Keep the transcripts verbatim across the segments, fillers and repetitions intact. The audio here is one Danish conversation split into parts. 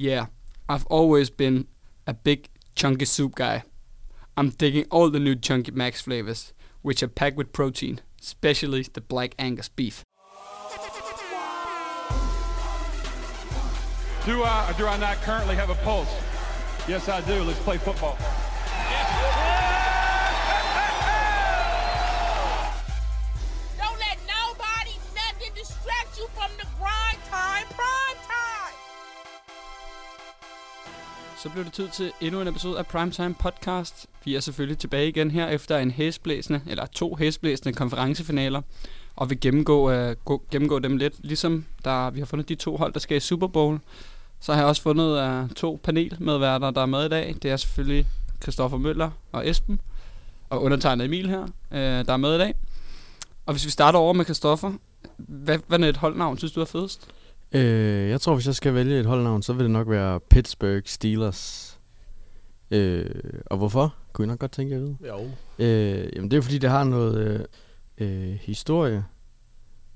Yeah, I've always been a big chunky soup guy. I'm digging all the new Chunky Max flavors, which are packed with protein, especially the Black Angus beef. Do I or do I not currently have a pulse? Yes, I do. Let's play football. Don't let nobody, nothing distract you from the grind time, prime time. Så blev det tid til endnu en episode af Primetime Podcast. Vi er selvfølgelig tilbage igen her efter en hæsblæsende, eller to hæsblæsende konferencefinaler. Og vi gennemgår, øh, gennemgår dem lidt, ligesom der, vi har fundet de to hold, der skal i Super Bowl. Så har jeg også fundet uh, to panelmedværter, der er med i dag. Det er selvfølgelig Christoffer Møller og Esben, og undertegnet Emil her, øh, der er med i dag. Og hvis vi starter over med Christoffer, hvad, hvad er et holdnavn, synes du er fedest? Øh, jeg tror, hvis jeg skal vælge et holdnavn, så vil det nok være Pittsburgh Steelers. Øh, og hvorfor? Kunne I nok godt tænke jer ved? Jo. Øh, jamen det er fordi, det har noget øh, historie,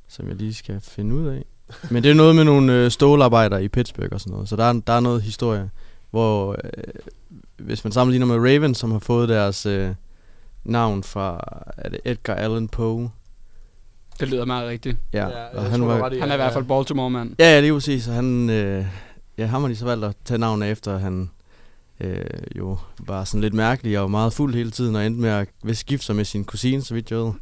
som jeg lige skal finde ud af. Men det er noget med nogle øh, stålarbejdere i Pittsburgh og sådan noget. Så der er, der er noget historie, hvor øh, hvis man sammenligner med Ravens, som har fået deres øh, navn fra, er det Edgar Allan Poe? Det lyder meget rigtigt. Ja, ja og han, tror, var, det, han er i hvert fald Baltimore-mand. Ja, det er jo præcis. Han, øh, ja, han var lige så valgt at tage navnet efter, han øh, jo var sådan lidt mærkelig og meget fuld hele tiden, og endte med at skifte sig med sin kusine, så vidt jeg ved.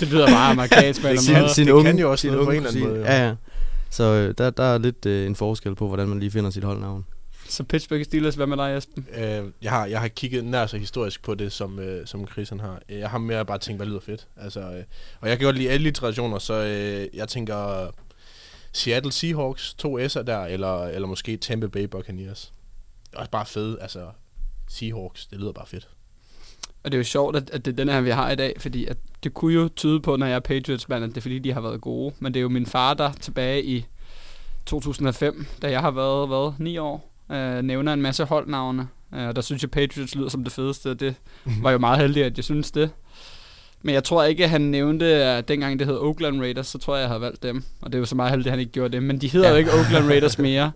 Det lyder bare amerikansk på en eller anden måde. Sin, sin det kan jo også noget på en eller anden måde. Ja, ja. Så øh, der, der er lidt øh, en forskel på, hvordan man lige finder sit holdnavn. Så Pittsburgh Steelers, hvad med dig, Esben? Øh, jeg, har, jeg har kigget nær så historisk på det, som, øh, som Chris han har. Jeg har mere bare tænkt, hvad lyder fedt. Altså, øh, og jeg kan godt lide alle traditioner, så øh, jeg tænker Seattle Seahawks, to S'er der, eller, eller måske Tampa Bay Buccaneers. Det er også bare fedt, altså Seahawks, det lyder bare fedt. Og det er jo sjovt, at det er den her, vi har i dag, fordi at det kunne jo tyde på, når jeg er Patriots-mand, at det er fordi, de har været gode. Men det er jo min far, der tilbage i to tusind og fem, da jeg har været, været ni år, øh, nævner en masse holdnavne. Øh, og der synes jeg, Patriots lyder som det fedeste, og det var jo meget heldigt, at jeg synes det. Men jeg tror ikke, at han nævnte, at dengang det hed Oakland Raiders, så tror jeg, jeg havde valgt dem. Og det er jo så meget heldigt, at han ikke gjorde det. Men de hedder ja. jo ikke Oakland Raiders mere.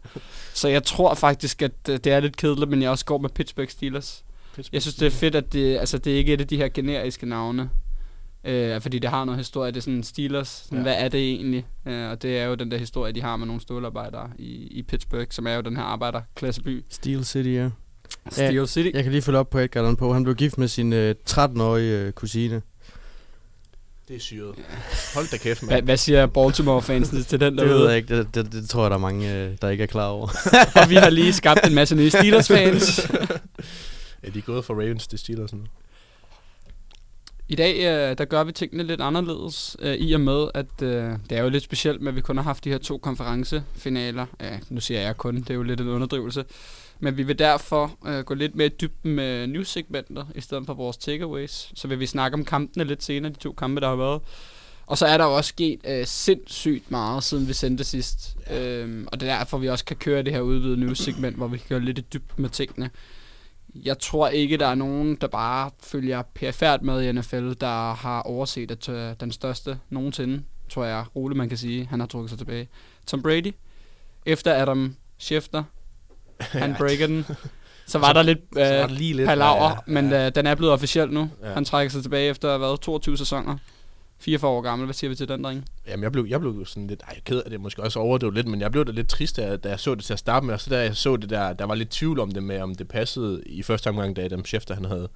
Så jeg tror faktisk, at det er lidt kedeligt, men jeg også går med Pittsburgh Steelers. Jeg synes, det er fedt, at det, altså, det er ikke et af de her generiske navne, øh, fordi det har noget historie. Det er sådan Steelers, sådan, ja. Hvad er det egentlig? Øh, og det er jo den der historie, de har med nogle stålarbejdere i, i Pittsburgh, som er jo den her arbejderklasseby. Steel City, ja. Steel ja, City. Jeg kan lige følge op på Edgar Allan Poe. Han blev gift med sin øh, tretten-årige øh, kusine. Det er syret. Hold da kæft, mand. Hva, hvad siger Baltimore-fansene til den derude? Det ved jeg ikke. Det, det, det tror jeg, der er mange, der ikke er klar over. Og vi har lige skabt en masse nye Steelers-fans. Ja, de er gået fra Ravens til Steelers nu. I dag, øh, der gør vi tingene lidt anderledes, øh, i og med, at øh, det er jo lidt specielt med, at vi kun har haft de her to konferencefinaler. Ja, nu siger jeg kun, det er jo lidt en underdrivelse. Men vi vil derfor øh, gå lidt mere i dybden med news-segmenter, i stedet for vores takeaways. Så vil vi snakke om kampene lidt senere, de to kampe, der har været. Og så er der jo også sket øh, sindssygt meget, siden vi sendte sidst. Ja. Øhm, og det er derfor, vi også kan køre det her udvidede news-segment, hvor vi kan gøre lidt i dybden med tingene. Jeg tror ikke, der er nogen, der bare følger perifært med i N F L, der har overset at øh, den største nogensinde, tror jeg, roligt man kan sige, han har trukket sig tilbage. Tom Brady, efter Adam Schefter, han breaker den, så var der lidt øh, palaver, ja, ja. men øh, den er blevet officielt nu. Ja. Han trækker sig tilbage efter, hvad, toogtyve sæsoner, fireogfyrre år gammel. Hvad siger vi til den, drenge? Jamen, jeg blev, jeg blev sådan lidt, ej, ked af det, måske også overdøvet lidt, men jeg blev da lidt trist, da jeg, da jeg så det til at starte med, og så da jeg så det der, der var lidt tvivl om det med, om det passede i første omgang, da Adam Schefter, han havde,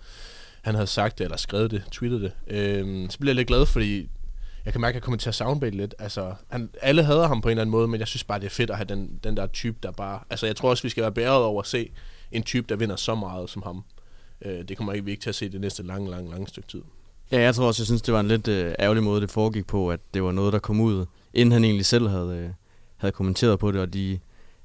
han havde sagt det, eller skrevet det, tweetet det. Øhm, så blev jeg lidt glad, fordi jeg kan mærke, at jeg kommer til at soundbait lidt. Altså, han, alle hader ham på en eller anden måde, men jeg synes bare, det er fedt at have den, den der type, der bare, altså jeg tror også, vi skal være bæret over at se en type, der vinder så meget som ham. Øh, det kommer vi ikke til at se det næste lange, lange, lange stykke tid. Ja, jeg tror også, jeg synes, det var en lidt øh, ærgerlig måde, det foregik på, at det var noget, der kom ud, inden han egentlig selv havde, øh, havde kommenteret på det, og de,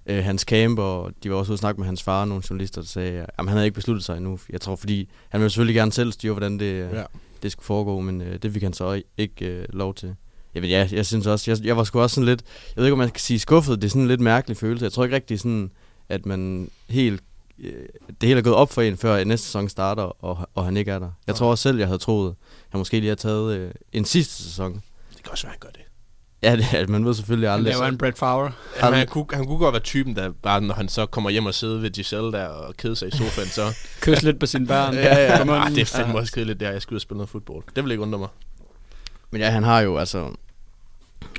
øh, hans camp, og de var også ude at snakke med hans far, nogle journalister, der sagde, at han havde ikke besluttet sig endnu. Jeg tror, fordi han ville selvfølgelig gerne selv styre, hvordan det, øh, ja. det skulle foregå, men øh, det fik han så ikke øh, lov til. Jamen ja, jeg synes også, jeg, jeg var sgu også sådan lidt, jeg ved ikke, om man skal sige skuffet, det er sådan en lidt mærkelig følelse. Jeg tror ikke rigtig sådan, at man helt, det hele er gået op for en, før næste sæson starter, og, og han ikke er der. Jeg okay. tror også selv, jeg havde troet, han måske lige har taget øh, en sidste sæson. Det kan også være, han gør det. Ja, det, man ved selvfølgelig aldrig. Det var en Brett Favre. Jamen, han, kunne, han kunne godt være typen, der bare, når han så kommer hjem og sidder ved Giselle der og keder sig i sofaen, så... Kys lidt på sine børn. ja, ja, ja. Arh, det er fandme også kedeligt, der jeg skal ud og spille noget fodbold. Det vil ikke undre mig. Men ja, han har jo altså...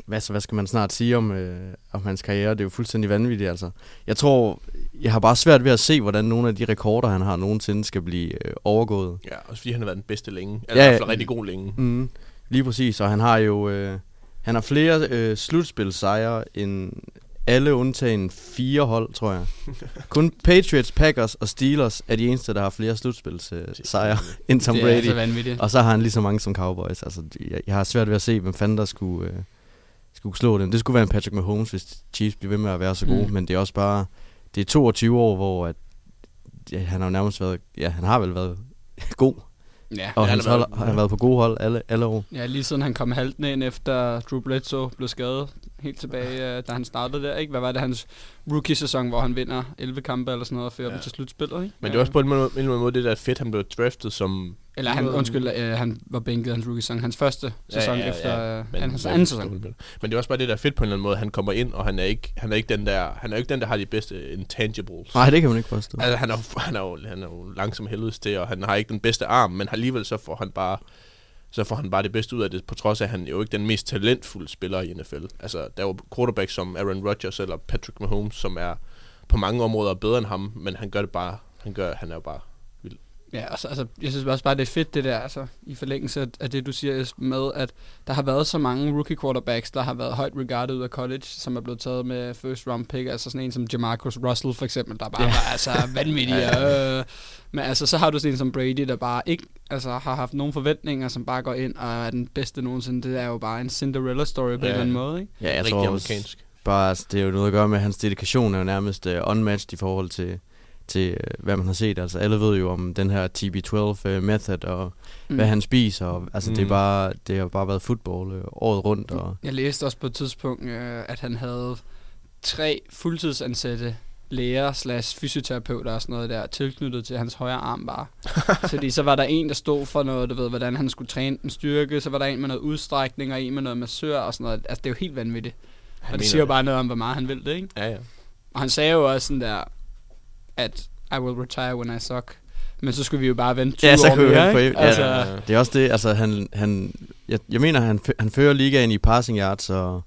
Hvad, så, hvad skal man snart sige om, øh, om hans karriere? Det er jo fuldstændig vanvittigt, altså. Jeg tror, jeg har bare svært ved at se, hvordan nogle af de rekorder, han har nogensinde, skal blive øh, overgået. Ja, også fordi han har været den bedste længe. Eller ja, i hvert fald rigtig god længe. Mm, lige præcis, og han har jo... Øh, Han har flere øh, slutspilsejre end alle undtagen fire hold, tror jeg. Kun Patriots, Packers og Steelers er de eneste, der har flere slutspilsejre øh, end Tom Brady. Det er altså og så har han lige så mange som Cowboys. Altså, jeg, jeg har svært ved at se, hvem fanden der skulle, øh, skulle slå dem. Det skulle være en Patrick Mahomes, hvis Chiefs bliver ved med at være så gode. Mm. Men det er også bare... Det er toogtyve år, hvor at, ja, han har nærmest været... Ja, han har vel været god. Ja, og han har været, været på gode hold alle, alle år. Ja, lige siden han kom halten ind efter Drew Bledsoe blev skadet. Helt tilbage, da han startede der, ikke? Hvad var det, hans rookie-sæson, hvor han vinder elleve kampe eller sådan noget og fører ja. dem til slutspillet, ikke? Men det var også på en måde, en måde det der fedt, han blev draftet som... Eller han, undskyld, øh, han var bænket hans rookie-sæson, hans første sæson ja, ja, ja, efter ja, ja. Men, hans anden sæson. Men det er også bare det der fedt på en eller anden måde, han kommer ind, og han er ikke, han er ikke, den, der, han er ikke den, der har de bedste intangibles. Nej, det kan man ikke forstå. Altså, han er jo, han er jo, han er jo langsom helvedes til, og han har ikke den bedste arm, men alligevel så får han bare... så får han bare det bedste ud af det, på trods af, at han jo ikke er den mest talentfulde spiller i N F L. Altså, der er jo quarterbacks som Aaron Rodgers eller Patrick Mahomes, som er på mange områder bedre end ham, men han gør det bare, han, gør, han er jo bare vild. Ja, altså, altså, jeg synes også bare, det er fedt det der, altså, i forlængelse af det, du siger med, at der har været så mange rookie quarterbacks, der har været højt regarded ud af college, som er blevet taget med first round pick, altså sådan en som Jamarcus Russell for eksempel, der bare yeah. var altså vanvittig. ja. øh, Men altså, så har du sådan en som Brady, der bare ikke altså, har haft nogen forventninger, som bare går ind og er den bedste nogensinde. Det er jo bare en Cinderella-story på ja. en eller anden måde, ikke? Ja, jeg rigtig tror også, bare, altså, det er jo noget at gøre med, hans dedikation er jo nærmest uh, unmatched i forhold til, til uh, hvad man har set. Altså, alle ved jo om den her T B tolv method og mm. hvad han spiser. Og, altså, mm. det, er bare, det har bare været football uh, året rundt. Og jeg læste også på et tidspunkt, uh, at han havde tre fuldtidsansatte læger slash fysioterapeuter og sådan noget der, tilknyttet til hans højre arm bare. Fordi så var der en, der stod for noget, du ved, hvordan han skulle træne en styrke, så var der en med noget udstrækning, og en med noget massør og sådan noget. Altså, det er jo helt vanvittigt. Han og det siger jo bare noget om, hvor meget han vil det, ikke? Ja, ja. Og han sagde jo også sådan der, at I will retire when I suck. Men så skulle vi jo bare vente tyve ja, år mere, ikke? Ja, altså, ja, ja. Det er også det, altså han, han jeg, jeg mener, han, han fører ligaen i passing yards og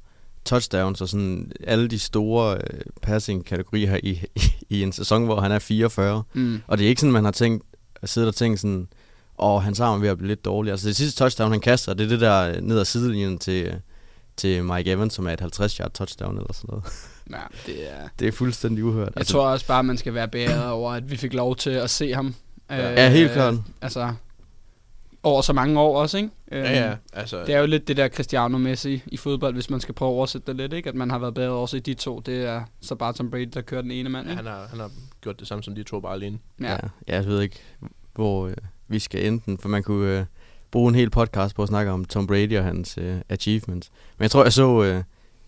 touchdowns og sådan alle de store øh, passing-kategorier her i, i, i en sæson, hvor han er fireogfyrre. Mm. Og det er ikke sådan, man har tænkt, siddet og tænkt sådan, åh, hans arm er ved at blive lidt dårlig. Altså det sidste touchdown, han kaster, det er det der ned ad sidelinjen til, til Mike Evans, som er et halvtreds yard touchdown eller sådan noget. Ja, det er... det er fuldstændig uhørt. Jeg altså, tror også bare, man skal være bedre over, at vi fik lov til at se ham. Ja, øh, ja helt klart. Øh, altså... over så mange år også, ikke? Ja, ja. Altså, det er jo lidt det der Cristiano Messi i fodbold, hvis man skal prøve at oversætte det lidt, ikke? At man har været bedre også i de to. Det er så bare Tom Brady, der kører den ene mand, ikke? Han har, han har gjort det samme som de to, bare alene. Ja, ja jeg ved ikke, hvor øh, vi skal ende den, for man kunne øh, bruge en hel podcast på at snakke om Tom Brady og hans øh, achievements. Men jeg tror, jeg så øh,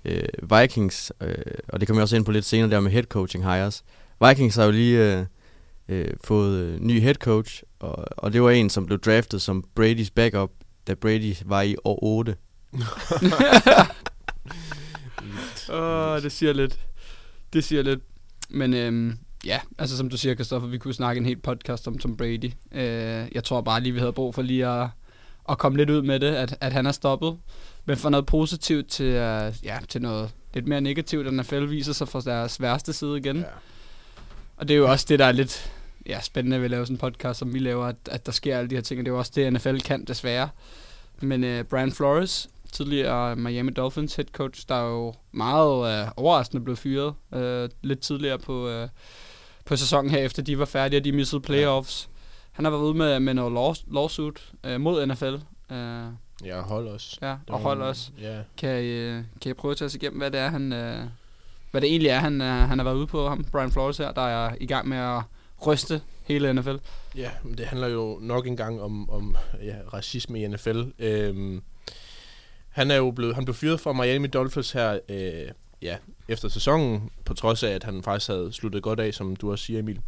øh, Vikings, øh, og det kommer jeg også ind på lidt senere, der med head coaching hires. Vikings har jo lige... Øh, Øh, fået øh, ny head coach, og, og det var en, som blev draftet som Bradys backup, da Brady var i år otte. Åh, oh, det siger lidt. Det siger lidt. Men øhm, ja, altså som du siger, Kristoffer, vi kunne snakke en hel podcast om Tom Brady. Øh, jeg tror bare lige, vi havde brug for lige at, at komme lidt ud med det, at, at han er stoppet. Men for noget positivt til, øh, ja, til noget lidt mere negativt, at N F L viser sig fra deres værste side igen. Ja. Og det er jo også det, der er lidt ja, spændende ved at lave sådan en podcast, som vi laver, at, at der sker alle de her ting, og det er jo også det, N F L kan desværre. Men øh, Brian Flores, tidligere Miami Dolphins head coach, der er jo meget øh, overraskende blev fyret øh, lidt tidligere på, øh, på sæsonen her, efter de var færdige, og de missede playoffs. Han har været ude med, med noget lawsuit øh, mod N F L. Øh, ja, hold os. Ja, og hold os. Yeah. Kan, I, kan I prøve at tage os igennem, hvad det er, han... Øh, hvad det egentlig er, han, øh, han har været ude på ham, Brian Flores her, der er i gang med at ryste hele N F L. Ja, men det handler jo nok engang om, om ja, racisme i N F L. Øhm, han er jo blevet, han blev fyret fra Miami Dolphins her øh, ja, efter sæsonen, på trods af, at han faktisk havde sluttet godt af, som du også siger, Emil.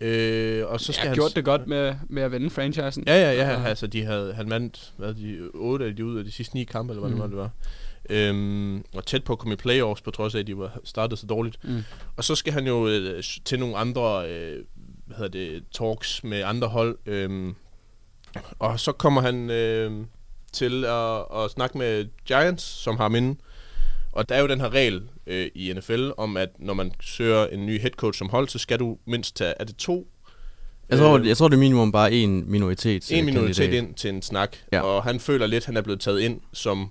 Øh, og så skal jeg har gjort det godt med, med at vende franchisen. Ja, ja, ja. Altså, de havde, han vandt hvad, de, otte af de ud af de sidste ni kampe, eller hvad mm. det var. Øhm, og tæt på at komme i playoffs, på trods af, at de var startet så dårligt. Mm. Og så skal han jo øh, til nogle andre øh, hvad hedder det, talks med andre hold. Øh, og så kommer han øh, til at, at snakke med Giants, som har ham inde. Og der er jo den her regel øh, i N F L om, at når man søger en ny head coach som hold, så skal du mindst tage, er det to? Jeg tror, øh, jeg tror det er minimum bare en minoritet. En minoritet kandidat ind til en snak. Ja. Og han føler lidt, han er blevet taget ind som...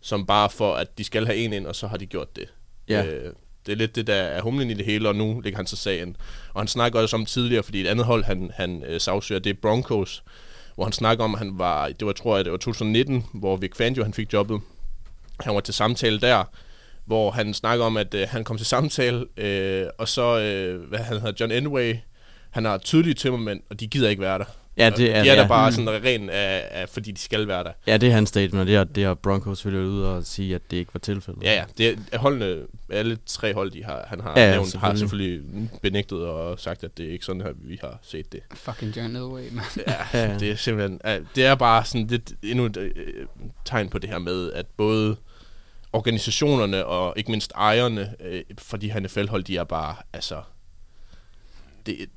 som bare for, at de skal have en ind, og så har de gjort det. Ja. Øh, det er lidt det, der er humlen i det hele, og nu ligger han så sagen. Og han snakker også om tidligere, fordi et andet hold, han, han øh, sagsøger, det er Broncos, hvor han snakker om, at han var, det var, tror jeg, det var tyve nitten, hvor Vic Fangio, han fik jobbet. Han var til samtale der, hvor han snakker om, at øh, han kom til samtale, øh, og så, øh, hvad han hedder, John Elway, han har tydelige tømmermænd, og de gider ikke være der. Ja, det er, de er der ja. bare sådan ren af, af, fordi de skal være der. Ja, det er hans statement, og det har Broncos selvfølgelig ud og sige, at det ikke var tilfældet. Ja, ja. Det er, holdene, alle tre hold, de har, han har ja, nævnt, selvfølgelig. har selvfølgelig benægtet og sagt, at det er ikke sådan, at vi har set det. Fucking John Elway, man. Ja, ja, det er simpelthen, det er bare sådan lidt endnu et tegn på det her med, at både organisationerne og ikke mindst ejerne for de her N F L-hold, de er bare, altså...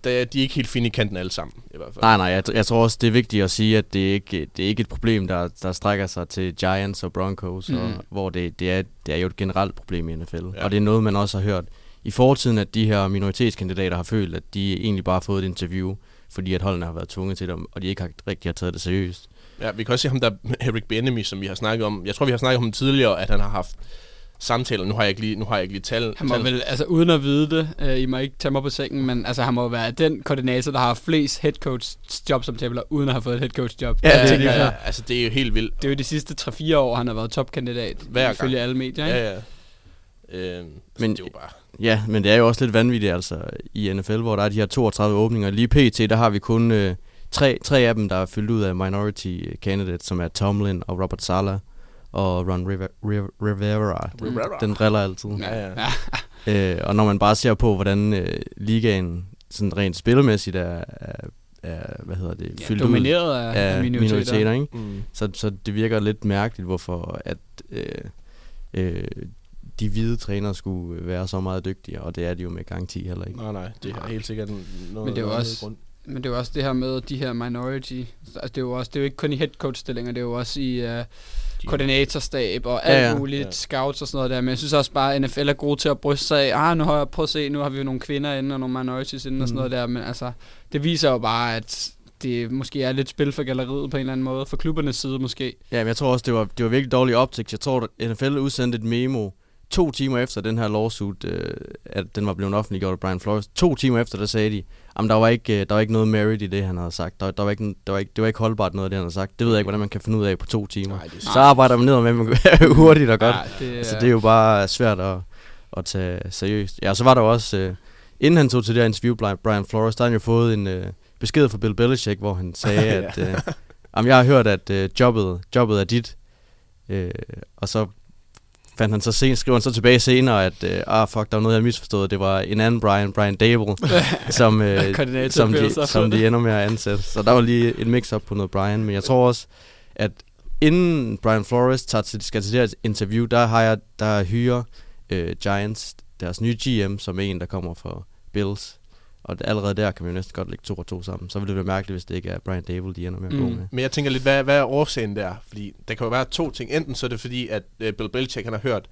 Det, de er ikke helt fine i kanten alle sammen, i hvert fald. Nej, nej, jeg, jeg tror også, det er vigtigt at sige, at det ikke det er ikke et problem, der, der strækker sig til Giants og Broncos, mm. og, hvor det, det, er, det er jo et generelt problem i N F L. Ja. Og det er noget, man også har hørt i fortiden, at de her minoritetskandidater har følt, at de egentlig bare har fået et interview, fordi at holdene har været tvunget til dem, og de ikke har, rigtig har taget det seriøst. Ja, vi kan også se ham der, Eric Bieniemy, som vi har snakket om. Jeg tror, vi har snakket om tidligere, at han har haft... samtaler. Nu har jeg ikke lige, nu har jeg ikke lige tal. Han må tal. vel, altså uden at vide det, øh, I må ikke tage mig på sengen, men altså han må være den koordinator, der har flest headcoach job som tabler, uden at have fået et headcoach job. Ja, det, det, jeg, ja. Altså det er jo helt vildt. Det er jo de sidste tre fire år, han har været topkandidat. Hver ifølge gang. Alle medier, ikke? Ja, ja. Øh, men, det er jo bare... Ja, men det er jo også lidt vanvittigt, altså i N F L, hvor der er de her toogtredive åbninger. Lige pt, der har vi kun øh, tre, tre af dem, der er fyldt ud af minority candidates, som er Tomlin og Robert Saleh. Og Ron River- River- Rivera, den, den driller altid. Ja, ja. Ja. Øh, og når man bare ser på, hvordan øh, ligaen sådan rent spillemæssigt er, er, er hvad hedder det, ja, fyldt domineret ud af, af minoriteter, minoriteter ikke? Mm. Så, så det virker lidt mærkeligt, hvorfor at øh, øh, de hvide trænere skulle være så meget dygtige, og det er de jo med garanti heller ikke. Nej, nej, det er helt sikkert noget. Men det er jo også grund. Men det er jo også det her med de her minority. Altså, det er jo også, det er jo ikke kun i headcoach-stillinger, det er jo også i øh, koordinatorstab og alt ja, ja. muligt, ja. Scouts og sådan noget der. Men jeg synes også bare, at N F L er gode til at bryste sig af, ah, nu har jeg prøvet at se, nu har vi jo nogle kvinder inde og nogle minorities inde mm. og sådan noget der. Men altså, det viser jo bare, at det måske er lidt spil for galleriet på en eller anden måde, for klubbernes side måske. Ja, men jeg tror også, det var, det var virkelig dårlig optik. Jeg tror, at N F L udsendte et memo to timer efter den her lawsuit, øh, at den var blevet offentliggjort af Brian Flores. To timer efter, der sagde de, jamen, der var ikke der var ikke noget merit i det, han havde sagt. Der, der var ikke der var ikke det var ikke holdbart noget af det, han havde sagt. Det ved jeg ikke, hvordan man kan finde ud af på to timer. Nej, så nej. Arbejder man ned med man hurtigt og godt. Ja, det er... Så det er jo bare svært at at tage seriøst. Ja, og så var der også øh, inden han tog til det her interview, Brian Flores, der havde jo fået en øh, besked fra Bill Belichick, hvor han sagde ja. at øh, jamen, jeg har hørt at øh, jobbet jobbet er dit. Øh, og så fandt han så sen, skriver han så tilbage senere, at øh, ah fuck, der var noget, jeg misforstod. Det var en anden Brian, Brian Daboll, som, øh, som, de, som de ender med at ansætte. Så der var lige et mix-up på noget Brian. Men jeg tror også, at inden Brian Flores tager til, skal til det her interview, der har jeg, der hyrer øh, Giants, deres nye G M, som er en, der kommer fra Bills. Og allerede der kan vi jo næsten godt lægge to og to sammen. Så ville det være mærkeligt, hvis det ikke er Brian Daboll, de ender med at gå mm. med. Men jeg tænker lidt, hvad, hvad er årsagen der? Fordi der kan jo være to ting. Enten så er det fordi, at uh, Bill Belichick han har hørt,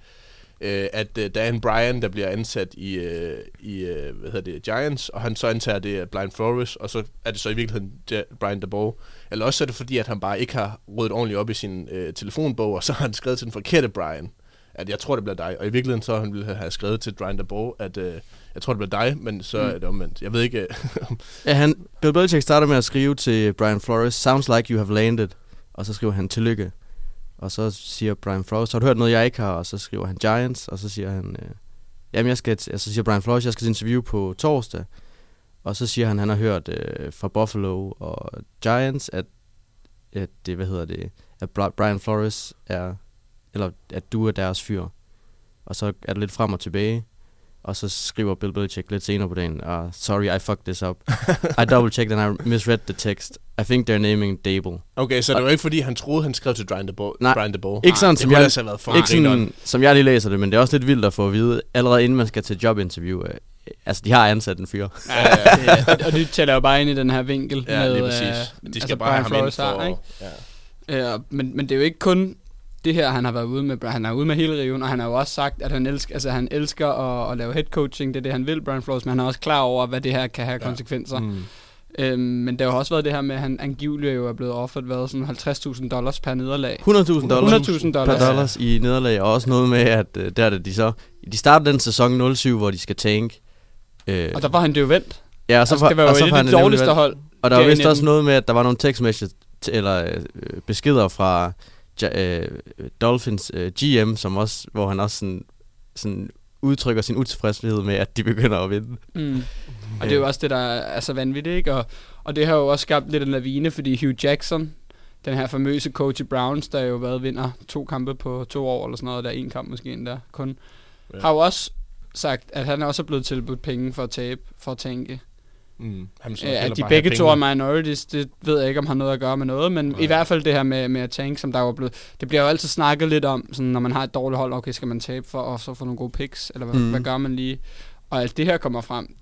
uh, at uh, der er en Brian, der bliver ansat i, uh, i uh, hvad hedder det, Giants, og han så antager det uh, Brian Flores, og så er det så i virkeligheden Brian Daboll. Eller også så er det fordi, at han bare ikke har ryddet ordentligt op i sin uh, telefonbog, og så har han skrevet til den forkerte Brian, at jeg tror, det bliver dig. Og i virkeligheden så han ville have skrevet til Brian Daboll, at... Uh, jeg tror, det blev dig, men så mm. er det omvendt. Jeg ved ikke... ja, han, Bill Belichick starter med at skrive til Brian Flores, sounds like you have landed. Og så skriver han, tillykke. Og så siger Brian Flores, har du hørt noget, jeg ikke har? Og så skriver han Giants, og så siger han... Øh, jamen, jeg skal... Og så siger Brian Flores, jeg skal til interview på torsdag. Og så siger han, han har hørt øh, fra Buffalo og Giants, at... at det, hvad hedder det? At Brian Flores er... Eller at du er deres fyr. Og så er det lidt frem og tilbage. Og så skriver Bill Belichick lidt senere på dagen, uh, sorry, I fucked this up. I double-checked and I misread the text. I think they're naming Daboll. Okay, så det var ikke fordi, han troede, han skrev til Brian Daboll? Nej, Brian Daboll. ikke sådan, ah, som, jeg, ikke sådan som jeg lige læser det, men det er også lidt vildt at få at vide, allerede inden man skal til jobinterview. Øh, altså, de har ansat en fyr. Ja, ja, ja. Og det tæller jo bare ind i den her vinkel. Ja, med, lige præcis. Øh, de skal altså bare have ham ind for... Har, ikke? Ja. Øh, men, men det er jo ikke kun... Det her, han har været ude med, han er ude med hele riven, og han har jo også sagt, at han elsker, altså, han elsker at, at lave headcoaching, det er det, han vil, Brian Flores, men han er også klar over, hvad det her kan have ja. konsekvenser. Mm. Øhm, men der har også været det her med, at han angiveligt jo er blevet offeret, hvad, sådan halvtreds tusind dollars per nederlag. hundrede tusind dollars hundrede tusind dollars per dollars i nederlag, og også noget med, at øh, der er de så, de starter den sæson nul syv, hvor de skal tanke. Øh, og der var han det jo vendt. Ja, og så var altså, det var det dårligste hold. Og der var vist også noget med, at der var nogle tekstmessages, eller øh, beskeder fra... Ja, øh, Dolphins øh, G M, som også, hvor han også sådan, sådan udtrykker sin utilfredshed med, at de begynder at vinde. Mm. Okay. Og det er jo også det, der er så vanvittigt, ikke? Og, og det har jo også skabt lidt en lavine, fordi Hugh Jackson, den her famøse coach i Browns, der jo været vinder to kampe på to år, eller sådan noget, der er en kamp måske endda kun, yeah. har jo også sagt, at han også er blevet tilbudt penge for at tabe, for at tænke. Mm. Æ, at de begge to er minorities, det ved jeg ikke, om har noget at gøre med noget, men nej. I hvert fald det her med, med at tænke, som der jo er blevet, det bliver jo altid snakket lidt om, sådan, når man har et dårligt hold, okay, skal man tabe for, og så få nogle gode picks, eller hvad, mm. hvad gør man lige? Og alt det her kommer frem,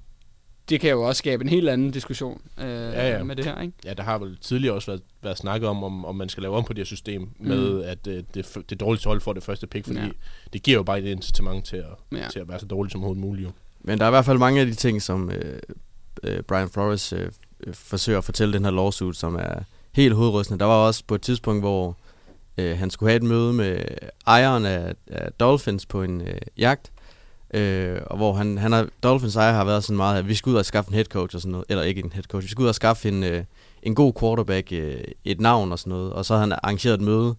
det kan jo også skabe en helt anden diskussion øh, ja, ja. med det her, ikke? Ja, der har vel tidligere også været, været snakket om, om, om man skal lave om på det her system, mm. med at øh, det, det dårligste hold får det første pick, fordi ja. det giver jo bare et incitament til at, ja. til at være så dårligt som overhovedet muligt. Men der er i hvert fald mange af de ting, som... Øh, Brian Flores øh, øh, forsøger at fortælle den her lawsuit, som er helt hovedrystende. Der var også på et tidspunkt, hvor øh, han skulle have et møde med ejeren af, af Dolphins på en øh, jagt, øh, og hvor han, han har, Dolphins ejer har været sådan meget, at vi skal ud og skaffe en headcoach og sådan noget, eller ikke en headcoach, vi skal ud og skaffe en, øh, en god quarterback, øh, et navn og sådan noget, og så har han arrangeret et møde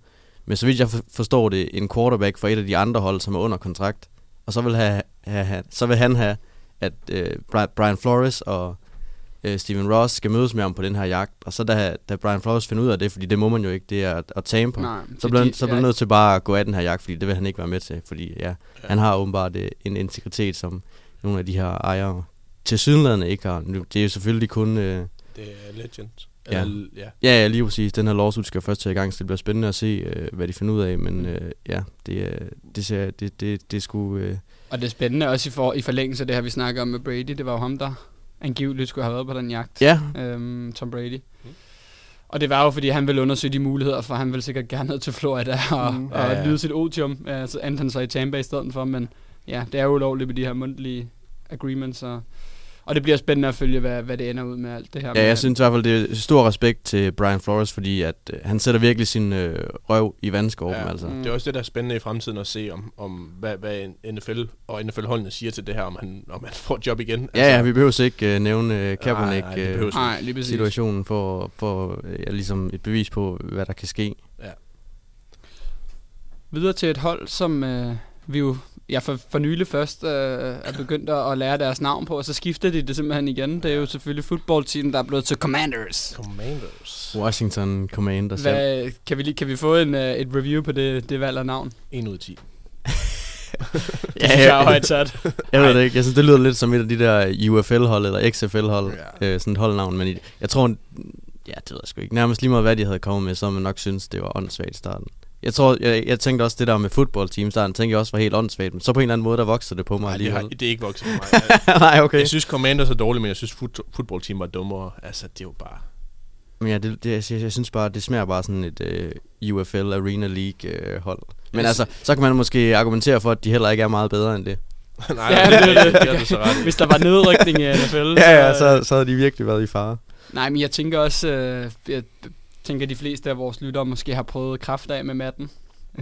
med, så vidt jeg forstår det, en quarterback for et af de andre hold, som er under kontrakt, og så vil, have, have, have, så vil han have at øh, Brian Flores og øh, Steven Ross skal mødes med ham på den her jagt. Og så da, da Brian Flores finder ud af det, fordi det må man jo ikke, det er at, at tampe. Nej, så bliver han så ja. nødt til bare at gå af den her jagt, fordi det vil han ikke være med til. Fordi ja, ja. han har åbenbart øh, en integritet, som nogle af de her ejere tilsyneladende ikke har. Det er jo selvfølgelig kun... Øh, det er legends. Ja. Eller, ja. Ja, ja, lige præcis. Den her lawsuit skal først tage i gang, så det bliver spændende at se, øh, hvad de finder ud af. Men øh, ja, det, det, det, det, det, det skulle... Øh, Og det er spændende også i, for, i forlængelse af det her, vi snakker om med Brady. Det var jo ham, der angiveligt skulle have været på den jagt. Ja. Øhm, Tom Brady. Mm. Og det var jo, fordi han ville undersøge de muligheder, for han ville sikkert gerne ned til Florida og, mm. og, ja, ja. og lyde sit otium. Altså endte han så i Tampa i stedet for, men ja, det er jo ulovligt med de her mundtlige agreements. Og, og det bliver spændende at følge, hvad, hvad det ender ud med alt det her. Ja, jeg, jeg synes i hvert fald, det er stor respekt til Brian Flores, fordi at, øh, han sætter virkelig sin øh, røv i vandskorben. Ja, altså. Mm. Det er også det, der er spændende i fremtiden at se, om, om hvad, hvad N F L og N F L-holdene siger til det her, om han, om han får job igen. Altså. Ja, ja, vi behøver ikke øh, nævne Kaepernick-situationen øh, for, for øh, ligesom et bevis på, hvad der kan ske. Ja. Videre til et hold, som øh, vi jo... Jeg for, for nylig først øh, er begyndt at lære deres navn på, og så skifter de det simpelthen igen. Det er jo selvfølgelig footballteamen, der er blevet til Commanders. Commanders. Washington Commanders. Hvad, kan, vi lige, kan vi få en, øh, et review på det, det valg af navn? en ud af ti Ja, jeg er højt sat. Jeg ved det ikke. Jeg synes, det lyder lidt som et af de der U F L-hold eller X F L-hold. Ja. Øh, sådan et holdnavn. Men jeg tror, ja, det ved jeg sgu ikke. Nærmest lige meget, hvad de havde kommet med, så man nok synes det var åndssvagt i starten. Jeg tror, jeg, jeg tænkte også, det der med footballteam starten, tænkte jeg også var helt åndssvagt, men så på en eller anden måde, der voksede det på mig alligevel. Nej, det, det er ikke vokset på mig. Nej, okay. Jeg synes, Commanders er dårligt, men jeg synes, fut- footballteam var dummere. Altså, det er jo bare... Men ja, det, det, jeg, jeg synes bare, det smager bare sådan et øh, U F L Arena League øh, hold. Men yes. altså, så kan man måske argumentere for, at de heller ikke er meget bedre end det. Nej, ja, det, det, det, det, det, det så ret. Hvis der var nedrykning i N F L... ja, ja, så, så havde de virkelig været i fare. Nej, men jeg tænker også... Øh, jeg, Jeg tænker, at de fleste af vores lyttere måske har prøvet kraft af med matten.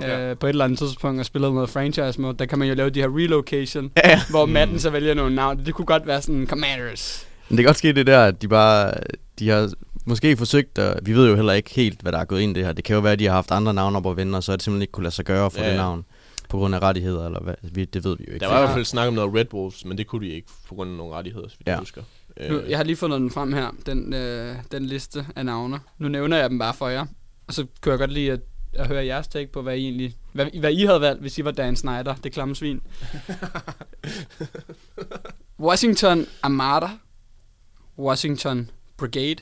Ja. Øh, på et eller andet tidspunkt og spillet noget franchise mode. Der kan man jo lave de her relocation, ja. hvor matten så vælger nogle navn. Det kunne godt være sådan Commanders. Men det kan godt ske det der, at de bare... De har måske forsøgt, og vi ved jo heller ikke helt, hvad der er gået ind i det her. Det kan jo være, at de har haft andre navne op at vende, og så er det simpelthen ikke kunne lade sig gøre at få ja. det navn. På grund af rettigheder, eller hvad? Det ved vi jo ikke. Der var i hvert fald snak om noget Red Wolves, men det kunne de ikke på grund af nogle rettigheder, hvis vi ja. husker. Nu, jeg har lige fundet den frem her, den, øh, den liste af navne. Nu nævner jeg dem bare for jer, og så kunne jeg godt lide at, at høre jeres take på, hvad I egentlig Hvad, hvad I havde valgt, hvis I var Dan Snyder, det klamme svin. Washington Armada, Washington Brigade,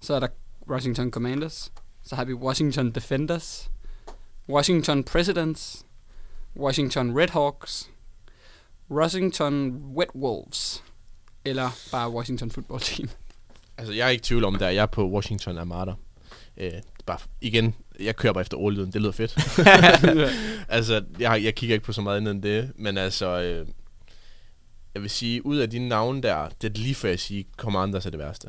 så er der Washington Commanders, så har vi Washington Defenders, Washington Presidents, Washington Redhawks, Washington Wet Wolves, eller bare Washington Football Team. Altså, jeg er ikke i tvivl om det, jeg er på Washington Armada. Øh, bare igen, jeg kører bare efter ordlyden, det lyder fedt. Altså, jeg, jeg kigger ikke på så meget andet end det, men altså, øh, jeg vil sige, ud af de navne der, det er lige før jeg siger, Commanders er det værste.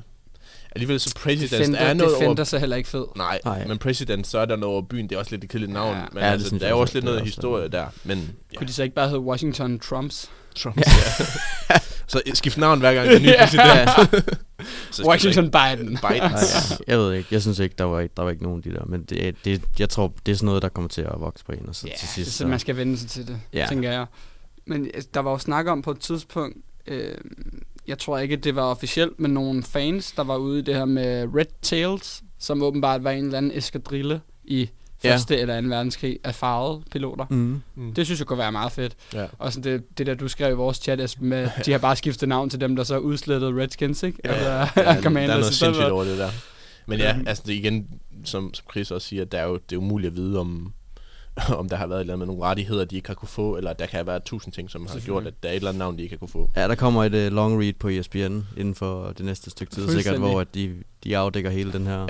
Alligevel så Presidents Defender, er noget over... så heller ikke fed. Nej, nej, men Presidents, så er der noget over byen, det er også lidt et kedeligt navn, ja, men ja, altså, det, der er jo også lidt noget også historie der, men... Ja. Kunne de så ikke bare hedde Washington Trumps? Trumps, ja. Ja. Så skift navn hver gang, det er ny præsident. Ja. Washington Biden. Biden. Ja, ja. Jeg ved ikke, jeg synes ikke, der var ikke, der var ikke nogen af de der, men det, det, jeg tror, det er sådan noget, der kommer til at vokse på en, og så yeah, til sidst... Så, så man skal vende sig til det, ja, tænker jeg. Men der var jo snak om på et tidspunkt... Øh, jeg tror ikke, det var officielt, men nogle fans, der var ude i det her med Red Tails, som åbenbart var en eller anden eskadrille i første ja. eller anden verdenskrig af farvede piloter. Mm. Mm. Det synes jeg kunne være meget fedt. Ja. Og så det, det der, du skrev i vores chat, Esben, med, de har bare skiftet navn til dem, der så udslettede Redskins, ikke? Ja, ja. Altså, ja, der, der er noget sindssygt over det der. Men ja, altså det igen, som, som Chris også siger, der er jo, det er umuligt at vide, om, om der har været et eller andet med nogle rettigheder, de ikke har kunne få, eller der kan være tusind ting, som har gjort, at der er et eller andet navn, de ikke har kunne få. Ja, der kommer et uh, long read på E S P N inden for det næste stykke tid, sikkert, hvor at de, de afdækker hele den her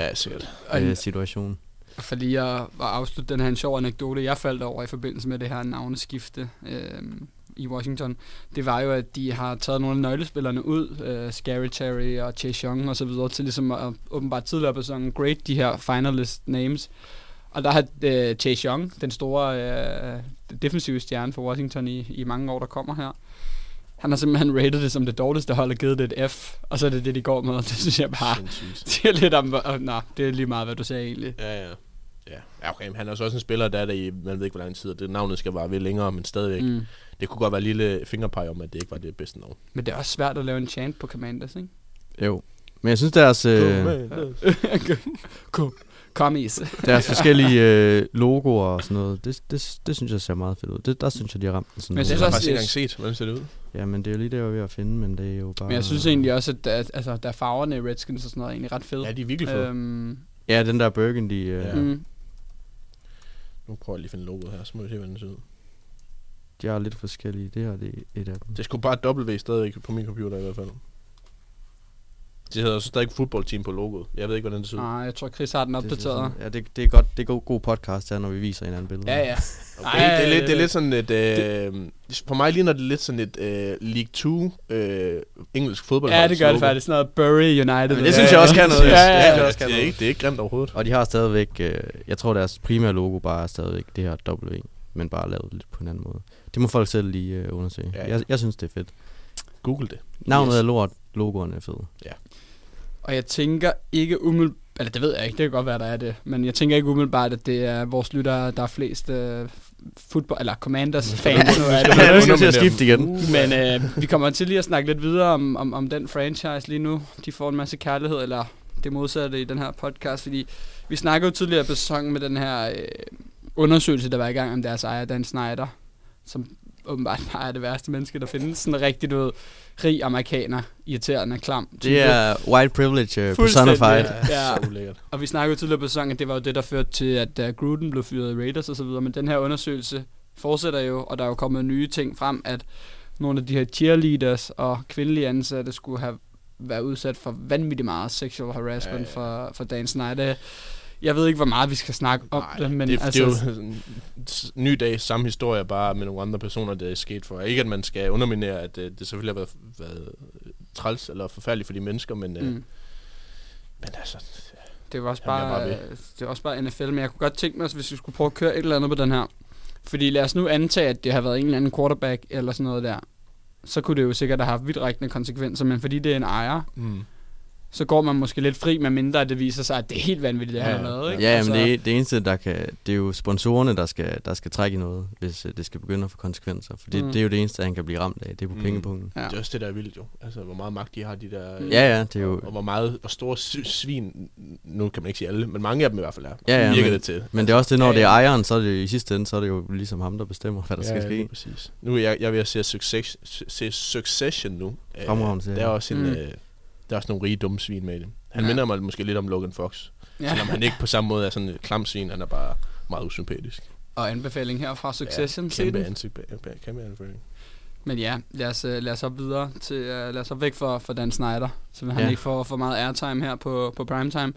ja, uh, situation. Fordi jeg var afslutte den her en sjov anekdote, jeg faldt over i forbindelse med det her navneskifte øh, i Washington, det var jo, at de har taget nogle af nøglespillerne ud, øh, Scary Terry og Chase Young og så videre, til ligesom at åbenbart tidligere på sådan grade de her finalist names. Og der har øh, Chase Young, den store øh, defensive stjerne for Washington i, i mange år, der kommer her. Han har simpelthen rated det som det dårligste hold og givet det et F, og så er det det, de går med. Det synes jeg bare, det er lidt om, øh, nej, det er lige meget, hvad du sagde egentlig. Ja, ja. Ja, okay, men han er også en spiller, der er der i, man ved ikke, hvor lang tid, og det navnet skal være ved længere, men stadigvæk. Mm. Det kunne godt være en lille fingerpege om, at det ikke var det bedste navn. Men det er også svært at lave en chant på Commanders, ikke? Jo, men jeg synes deres... Øh... Cool. Kommis. Deres forskellige øh, logoer og sådan noget, det, det, det synes jeg ser meget fedt ud. Det, der synes jeg, de har ramt den sådan noget. Men jeg har faktisk ikke engang set, hvordan ser det ud? Ja, men det er jo lige det, jeg var ved at finde, men det er jo bare... Men jeg synes egentlig også, at der, altså, der farverne i Redskins og sådan noget er egentlig ret fede. Ja, de er virkelig fede. Øhm... Ja, den der burgundy... Øh... Ja. Mm. Nu prøver jeg lige at finde logoet her, så må vi se, hvordan det ser ud. De har lidt forskellige, det her det er et af dem. Det skulle bare W stadigvæk på min computer i hvert fald. Det hedder også stadig fodboldteam på logoet. Jeg ved ikke, hvordan det ser ud. Nej, jeg tror, Chris har den opdateret. Det, ja, det, det er godt. Det er god, god podcast her, når vi viser hinanden billeder. Ja, ja. Okay, ej, det, er lidt, det er lidt sådan et... Øh, det, for mig ligner det lidt sådan et øh, League to øh, engelsk fodboldhold. Ja, det gør det faktisk. Sådan noget Bury United. Ja, det synes jeg også kan noget. Ja, ja, ja, ja, ja, det, det, er ikke, det er ikke grimt overhovedet. Og de har stadigvæk... Øh, jeg tror, deres primære logo bare er stadigvæk det her W, men bare lavet lidt på en anden måde. Det må folk selv lige øh, undersøge. Ja, ja. Jeg, jeg synes, det er fedt. Google det. Navnet yes. er lort. Logoerne er fede. Ja. Og jeg tænker ikke umiddelbart, eller det ved jeg ikke, det kan godt være, der er det, men jeg tænker ikke umiddelbart, at det er vores lyttere, der er flest øh, fodbold, eller Commanders fans. Nu er det. Ja, det skal til at skifte igen. Uh, men øh, vi kommer til lige at snakke lidt videre om, om, om den franchise lige nu. De får en masse kærlighed, eller det modsatte i den her podcast, fordi vi snakkede jo tidligere på sæsonen med den her øh, undersøgelse, der var i gang om deres ejer, Dan Snyder, som åbenbart bare er det værste menneske, der findes. Sådan rigtig, du ved, rig amerikaner, irriterende, klam. Det er uh, white privilege uh, personified. Ja, ja. Og vi snakkede jo tidligere på sæsonen, at det var jo det, der førte til, at uh, Gruden blev fyret i Raiders og så videre. Men den her undersøgelse fortsætter jo, og der er jo kommet nye ting frem, at nogle af de her cheerleaders og kvindelige ansatte skulle have været udsat for vanvittigt meget sexual harassment ja, ja. for, for Dan Snyder. Jeg ved ikke, hvor meget vi skal snakke om nej, det, men det, altså... Det er jo en ny dag, samme historie, bare med nogle andre personer, der er sket for. Ikke, at man skal underminere, at det, det selvfølgelig har været, været træls eller forfærdeligt for de mennesker, men... Mm. Øh, men altså... Det er også bare, bare det er også bare N F L, men jeg kunne godt tænke mig, hvis vi skulle prøve at køre et eller andet på den her. Fordi lad os nu antage, at det har været en eller anden quarterback eller sådan noget der. Så kunne det jo sikkert have haft vidtrækkende konsekvenser, men fordi det er en ejer... Mm. så går man måske lidt fri, med mindre at det viser sig, at det er helt vanvittigt, det her ja. lavet. Ikke? Ja, altså, men det, det eneste, der kan, det er jo sponsorerne, der skal, der skal trække i noget, hvis det skal begynde at få konsekvenser. For det, mm. det er jo det eneste, han kan blive ramt af, det er på mm. pengepunkten. Ja. Det er også det, der er vildt jo. Altså, hvor meget magt de har, de der... Ja, ja, det er jo... Og hvor, meget, hvor store svin, nu kan man ikke sige alle, men mange af dem i hvert fald er. Ja, ja, men det, til. Men det er også det, når ja, ja. det er ejeren, så er det i sidste ende, så er det jo ligesom ham, der bestemmer, hvad der ja, skal ske. Ja, præcis. Nu er jeg, jeg ved at se, success, se Succession nu. Fremragende serie. Der er også en... Mm. Øh, Der er også nogle rige dumme svin med det. Han ja. minder mig måske lidt om Logan Fox. Ja. Selvom han ikke på samme måde er sådan et klamsvin, han er bare meget usympatisk. Og anbefaling her fra Succession. Ja, kæmpe, ansigt, kæmpe anbefaling. Men ja, lad os, lad os op videre til, uh, lad os op væk for, for Dan Snyder, så han ja. ikke får for meget airtime her på, på primetime.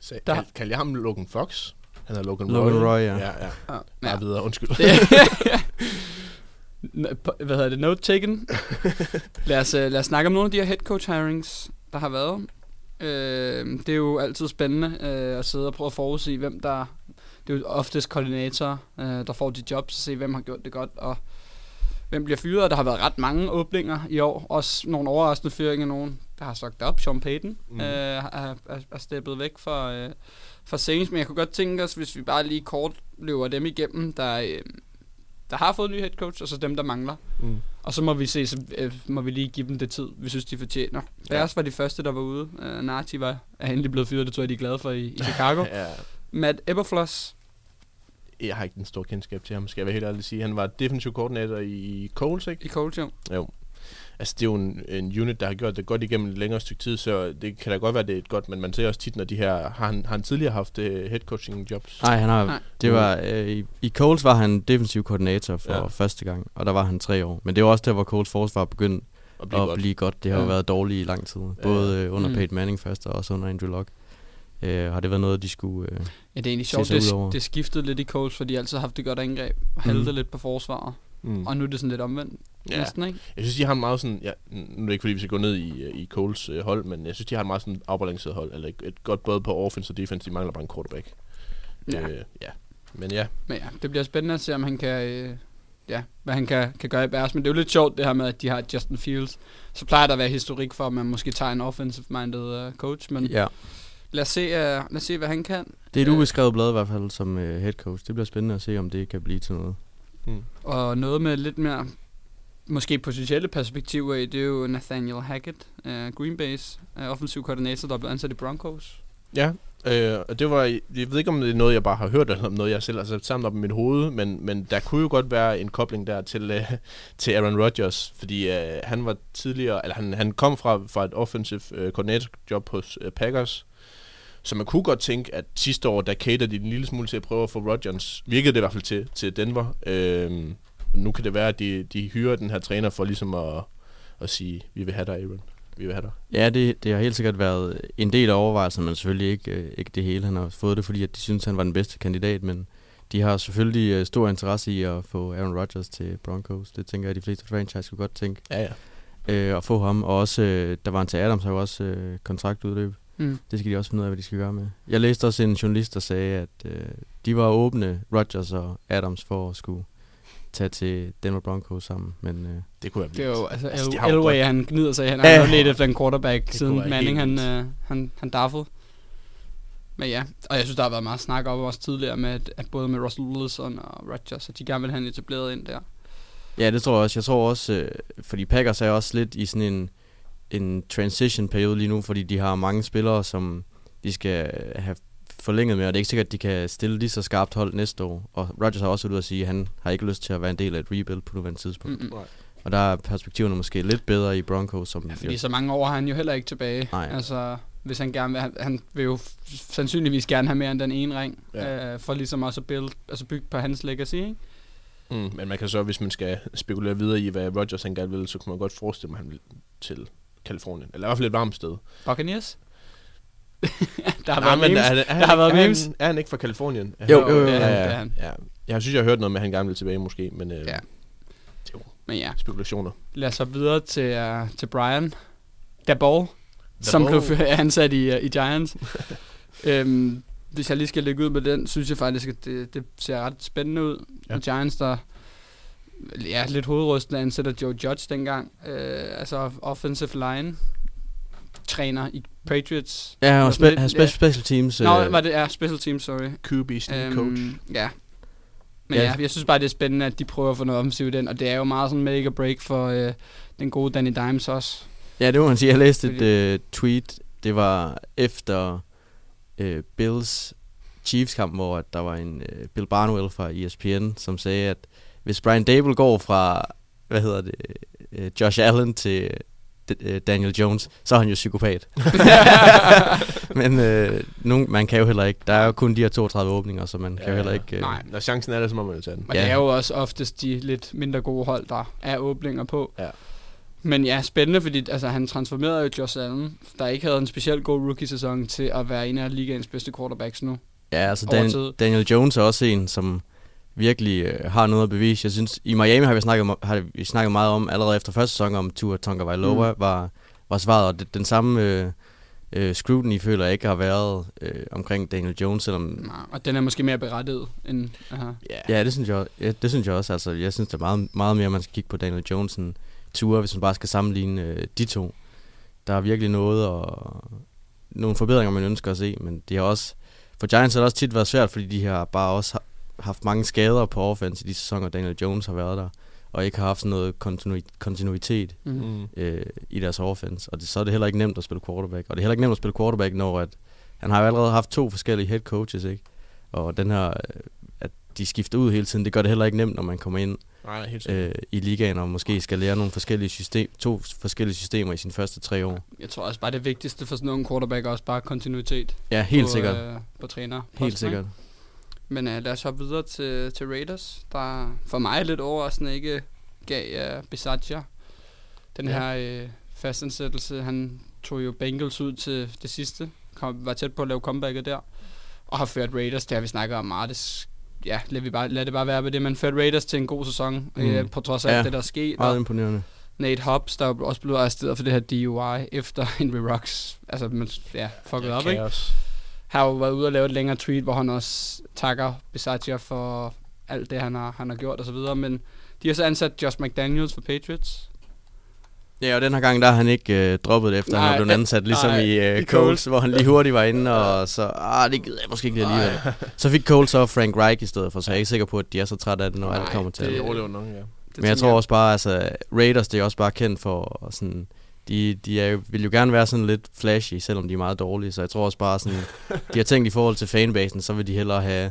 Så, der, kan jeg ham Logan Fox? Han er Logan, Logan Roy. Roy, ja. Ja, ja. Bare ja. videre, undskyld. Hvad hedder det? Note taken. Lad os, lad os snakke om nogle af de her head coach hirings, der har været. Øh, det er jo altid spændende øh, at sidde og prøve at forudsige, hvem der... Det er jo oftest koordinatorer, øh, der får de jobs, og se, hvem har gjort det godt, og hvem bliver fyret. Der har været ret mange åbninger i år. Også nogle overraskende fyringer, nogen der har sagt op. Sean Payton mm. øh, er, er, er steppet væk fra, øh, fra Saints, men jeg kunne godt tænke os, hvis vi bare lige kort løber dem igennem, der... Øh, der har fået en ny head coach, og så dem, der mangler. Mm. Og så må vi se, så øh, må vi lige give dem det tid, vi synes, de fortjener. Deres ja. var de første, der var ude. Uh, Narci var er endelig blevet fyret, det tror jeg, de er glade for i, i Chicago. ja. Matt Eberfloss. Jeg har ikke den store kendskab til ham, skal jeg være helt ærlig at sige. Han var defensive coordinator i Coles, ikke? I Coles, jo. Jo. Altså, det er jo en, en unit, der har gjort det godt igennem et længere stykke tid, så det kan da godt være, det er et godt, men man ser også tit, når de her... Har han, har han tidligere haft uh, head coaching jobs? Nej, han har... Nej. Det var... Øh, i, I Coles var han defensiv koordinator for ja. første gang, og der var han tre år. Men det var også der, hvor Coles forsvar begyndte at blive, at godt. blive godt. Det har ja. jo været dårligt i lang tid. Både øh, under mm. Peyton Manning først, og også under Andrew Luck. Øh, har det været noget, de skulle øh, ja, det er egentlig sjovt. Det, det skiftede lidt i Coles, fordi de altid har haft det godt angreb, og haltede mm. lidt på forsvaret. Mm. Og nu er det sådan lidt omvendt. Ja. Næsten, ikke? Jeg synes, de har en meget sådan... Ja, nu er det ikke, fordi vi skal gå ned i, i Coles øh, hold, men jeg synes, de har en meget sådan afbalanceret hold. Eller et godt både på offense og defense. De mangler bare en quarterback. Ja. Øh, ja. Men ja. Men ja, det bliver spændende at se, om han kan... Øh, ja, hvad han kan, kan gøre i Bears. Men det er jo lidt sjovt, det her med, at de har Justin Fields. Så plejer der at være historik for, at man måske tager en offensive-minded øh, coach. Men ja. lad, os se, øh, lad os se, hvad han kan. Det er et øh, ubeskrevet blad i hvert fald som øh, head coach. Det bliver spændende at se, om det kan blive til noget. Mm. Og noget med lidt mere... Måske potentielle perspektiver i, det er jo Nathaniel Hackett, uh, Green Bay's uh, offensiv koordinator, der blev ansat i Broncos. Ja, øh, og det var, jeg ved ikke om det er noget, jeg bare har hørt, eller om noget, jeg selv har sat sammen op i mit hoved, men, men der kunne jo godt være en kobling der til, øh, til Aaron Rodgers, fordi øh, han var tidligere, eller han, han kom fra, fra et offensiv øh, koordinatorjob hos øh, Packers. Så man kunne godt tænke, at sidste år, der caterede de en lille smule til at prøve at få Rodgers, virkede det i hvert fald til, til Denver. Øh, Nu kan det være, at de, de hyrer den her træner for ligesom at, at sige, vi vil have dig, Aaron. Vi vil have dig. Ja, det, det har helt sikkert været en del af overvejelsen, men selvfølgelig ikke, ikke det hele. Han har fået det, fordi at de synes, han var den bedste kandidat, men de har selvfølgelig stor interesse i at få Aaron Rodgers til Broncos. Det tænker jeg, de fleste franchise kunne godt tænke. Ja, ja. Øh, at få ham. Og også, der var en til Adams, har jo også øh, kontraktudløb. Mm. Det skal de også finde ud af, hvad de skal gøre med. Jeg læste også en journalist, der sagde, at øh, de var åbne, Rodgers og Adams, for at skulle... tage til Denver Broncos sammen, men øh, det kunne jeg blive. Det er jo altså, altså El- Elway, han gnider sig, han har jo ledt efter en quarterback det siden Manning, han øh, han han daffede. Men ja, og jeg synes der har været meget snak op også tidligere med at, at både med Russell Wilson og Rodgers, at de gerne vil have en etableret ind der. Ja, det tror jeg også. Jeg tror også, øh, fordi Packers er også lidt i sådan en en transition periode lige nu, fordi de har mange spillere, som de skal have forlænget med, og det er ikke sikkert, at de kan stille lige så skarpt hold næste år. Og Rodgers har også ud at sige, at han har ikke lyst til at være en del af et rebuild på nuværende tidspunkt. Mm-hmm. Og der er perspektiverne måske lidt bedre i Broncos. Som ja, fordi jo. så mange år har han jo heller ikke tilbage. Nej. Altså, hvis han gerne vil, han, han vil jo f- sandsynligvis gerne have mere end den ene ring, ja. øh, for ligesom også at build, altså bygge på hans legacy, ikke? Mm, men man kan så, hvis man skal spekulere videre i, hvad Rodgers han gerne vil, så kan man godt forestille mig, han vil til Californien. Eller i hvert fald et varmt sted. Buccaneers? der har Nej, været memes. Er, er, er, der har været memes. Er han, er han ikke fra Californien? Jo, jo, jo, jo. Ja, ja, ja. Ja. Jeg synes, jeg har hørt noget med, at han gerne vil tilbage måske, men, øh, ja. Jo. men ja. Spekulationer. Lad os så videre til, uh, til Brian Daboll, som blev ansat i, uh, i Giants. øhm, hvis jeg lige skal lægge ud med den, synes jeg faktisk, at det, det ser ret spændende ud. Ja. Giants, der ja, lidt hovedrystende ansætter Joe Judge dengang. Øh, altså offensive line. træner i Patriots. Ja, og spe- lidt, special, yeah. special teams. Nå, øh, var det ja, special teams, sorry. Q B's um, coach. Ja. Men ja. ja, jeg synes bare, det er spændende, at de prøver at få noget offensivt ind, og det er jo meget sådan make or break for øh, den gode Danny Dimes også. Ja, det må man sige. Jeg læste et øh, tweet, det var efter øh, Bills Chiefs-kamp, hvor der var en øh, Bill Barnwell fra E S P N, som sagde, at hvis Brian Daboll går fra, hvad hedder det, øh, Josh Allen til øh, Daniel Jones, så er han jo psykopat. Men øh, nogen, man kan jo heller ikke, der er jo kun de her toogtredive åbninger, så man ja, kan jo heller ikke... Øh, nej, når chancen er der, så må man jo tage den. Og ja. Det er jo også oftest de lidt mindre gode hold, der er åbninger på. Ja. Men ja, spændende, fordi altså, han transformerede jo Josh Allen, der ikke havde en specielt god rookie-sæson, til at være en af ligaens bedste quarterbacks nu. Ja, altså Dan- Daniel Jones er også en, som virkelig øh, har noget at bevise. Jeg synes, i Miami har vi snakket, har vi snakket meget om, allerede efter første sæson, om Tua Tagovailoa mm. var, var svaret, og det, den samme øh, øh, scrutiny føler jeg ikke har været øh, omkring Daniel Jones, selvom... Nej, og den er måske mere berettiget end... Uh-huh. Yeah. Ja, det synes jeg, ja, det synes jeg også. Altså, jeg synes, der er meget, meget mere, man skal kigge på Daniel Jonesen. Ture, hvis man bare skal sammenligne øh, de to. Der er virkelig noget og nogle forbedringer, man ønsker at se, men det har også, for Giants har det også tit været svært, fordi de har bare også har haft mange skader på offense i de sæsoner, Daniel Jones har været der, og ikke har haft sådan noget kontinu- kontinuitet mm. øh, i deres offense, og det, så er det heller ikke nemt at spille quarterback, og det er heller ikke nemt at spille quarterback, når at, han har jo allerede haft to forskellige head coaches, ikke? Og den her, at de skifter ud hele tiden, det gør det heller ikke nemt, når man kommer ind Nej, øh, i ligaen, og måske skal lære nogle forskellige system, to forskellige systemer i sine første tre år. Jeg tror også bare, det vigtigste for sådan nogle quarterback er også bare kontinuitet. Ja, helt på, sikkert. Øh, på træner. Helt sikkert. Men øh, lad os hoppe videre til, til Raiders, der for mig lidt overraskende ikke gav øh, Bisaccia den ja. her øh, fastansættelse. Han tog jo Bengals ud til det sidste, kom, var tæt på at lave comebacket der, og har ført Raiders, det har vi snakket om meget, det Ja, lad, vi bare, lad det bare være med det. Man førte Raiders til en god sæson, mm. øh, på trods af ja, det, der skete. Meget imponerende. Nate Hobbs, der er også blevet arresteret for det her D U I, efter Henry Rocks, altså, man, ja, fucked up, ikke? Har jo været ude og lave et længere tweet, hvor han også takker Bisaccia for alt det, han har, han har gjort, og så videre. Men de har så ansat Josh McDaniels for Patriots. Ja, og den her gang, der har han ikke øh, droppet det, efter nej, han blev blevet ansat, ligesom nej, i øh, Coles, hvor han lige hurtigt var inde, og så, ah, det gider jeg måske ikke lige alligevel. Så fik Coles så Frank Reich i stedet for, så jeg er ikke sikker på, at de er så trætte af den, når nej, alt kommer til. Nej, det overlever nok, ja. Det Men jeg tror jeg. også bare, altså, Raiders, det er også bare kendt for sådan, de, de er, vil jo gerne være sådan lidt flashy, selvom de er meget dårlige, så jeg tror også bare sådan, de har tænkt i forhold til fanbasen, så vil de hellere have...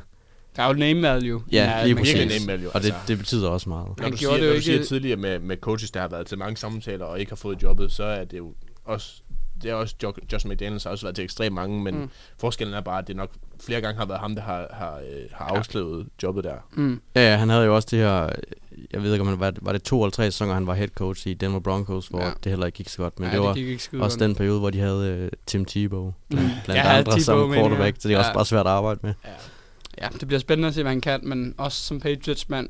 Der er jo name value. Ja, lige præcis. Name value, og det, det betyder også meget. Når du, siger, det når du siger tidligere med, med coaches, der har været til mange samtaler og ikke har fået jobbet, så er det jo også... Det er også Josh McDaniels har også været til ekstremt mange, men mm. forskellen er bare, at det nok flere gange har været ham, der har, har, har afsløret ja. jobbet der. Mm. Ja, han havde jo også det her... Jeg ved ikke, om han var, var det to eller tre sæsoner, han var head coach i Denver Broncos, hvor ja. det heller ikke gik så godt. Men ja, det var det også den periode, hvor de havde uh, Tim Tebow blandt, blandt ja, andre som quarterback, ja. så det er også ja. bare svært at arbejde med. Ja. Ja, det bliver spændende at se, hvad han kan, men også som Patriots-mand.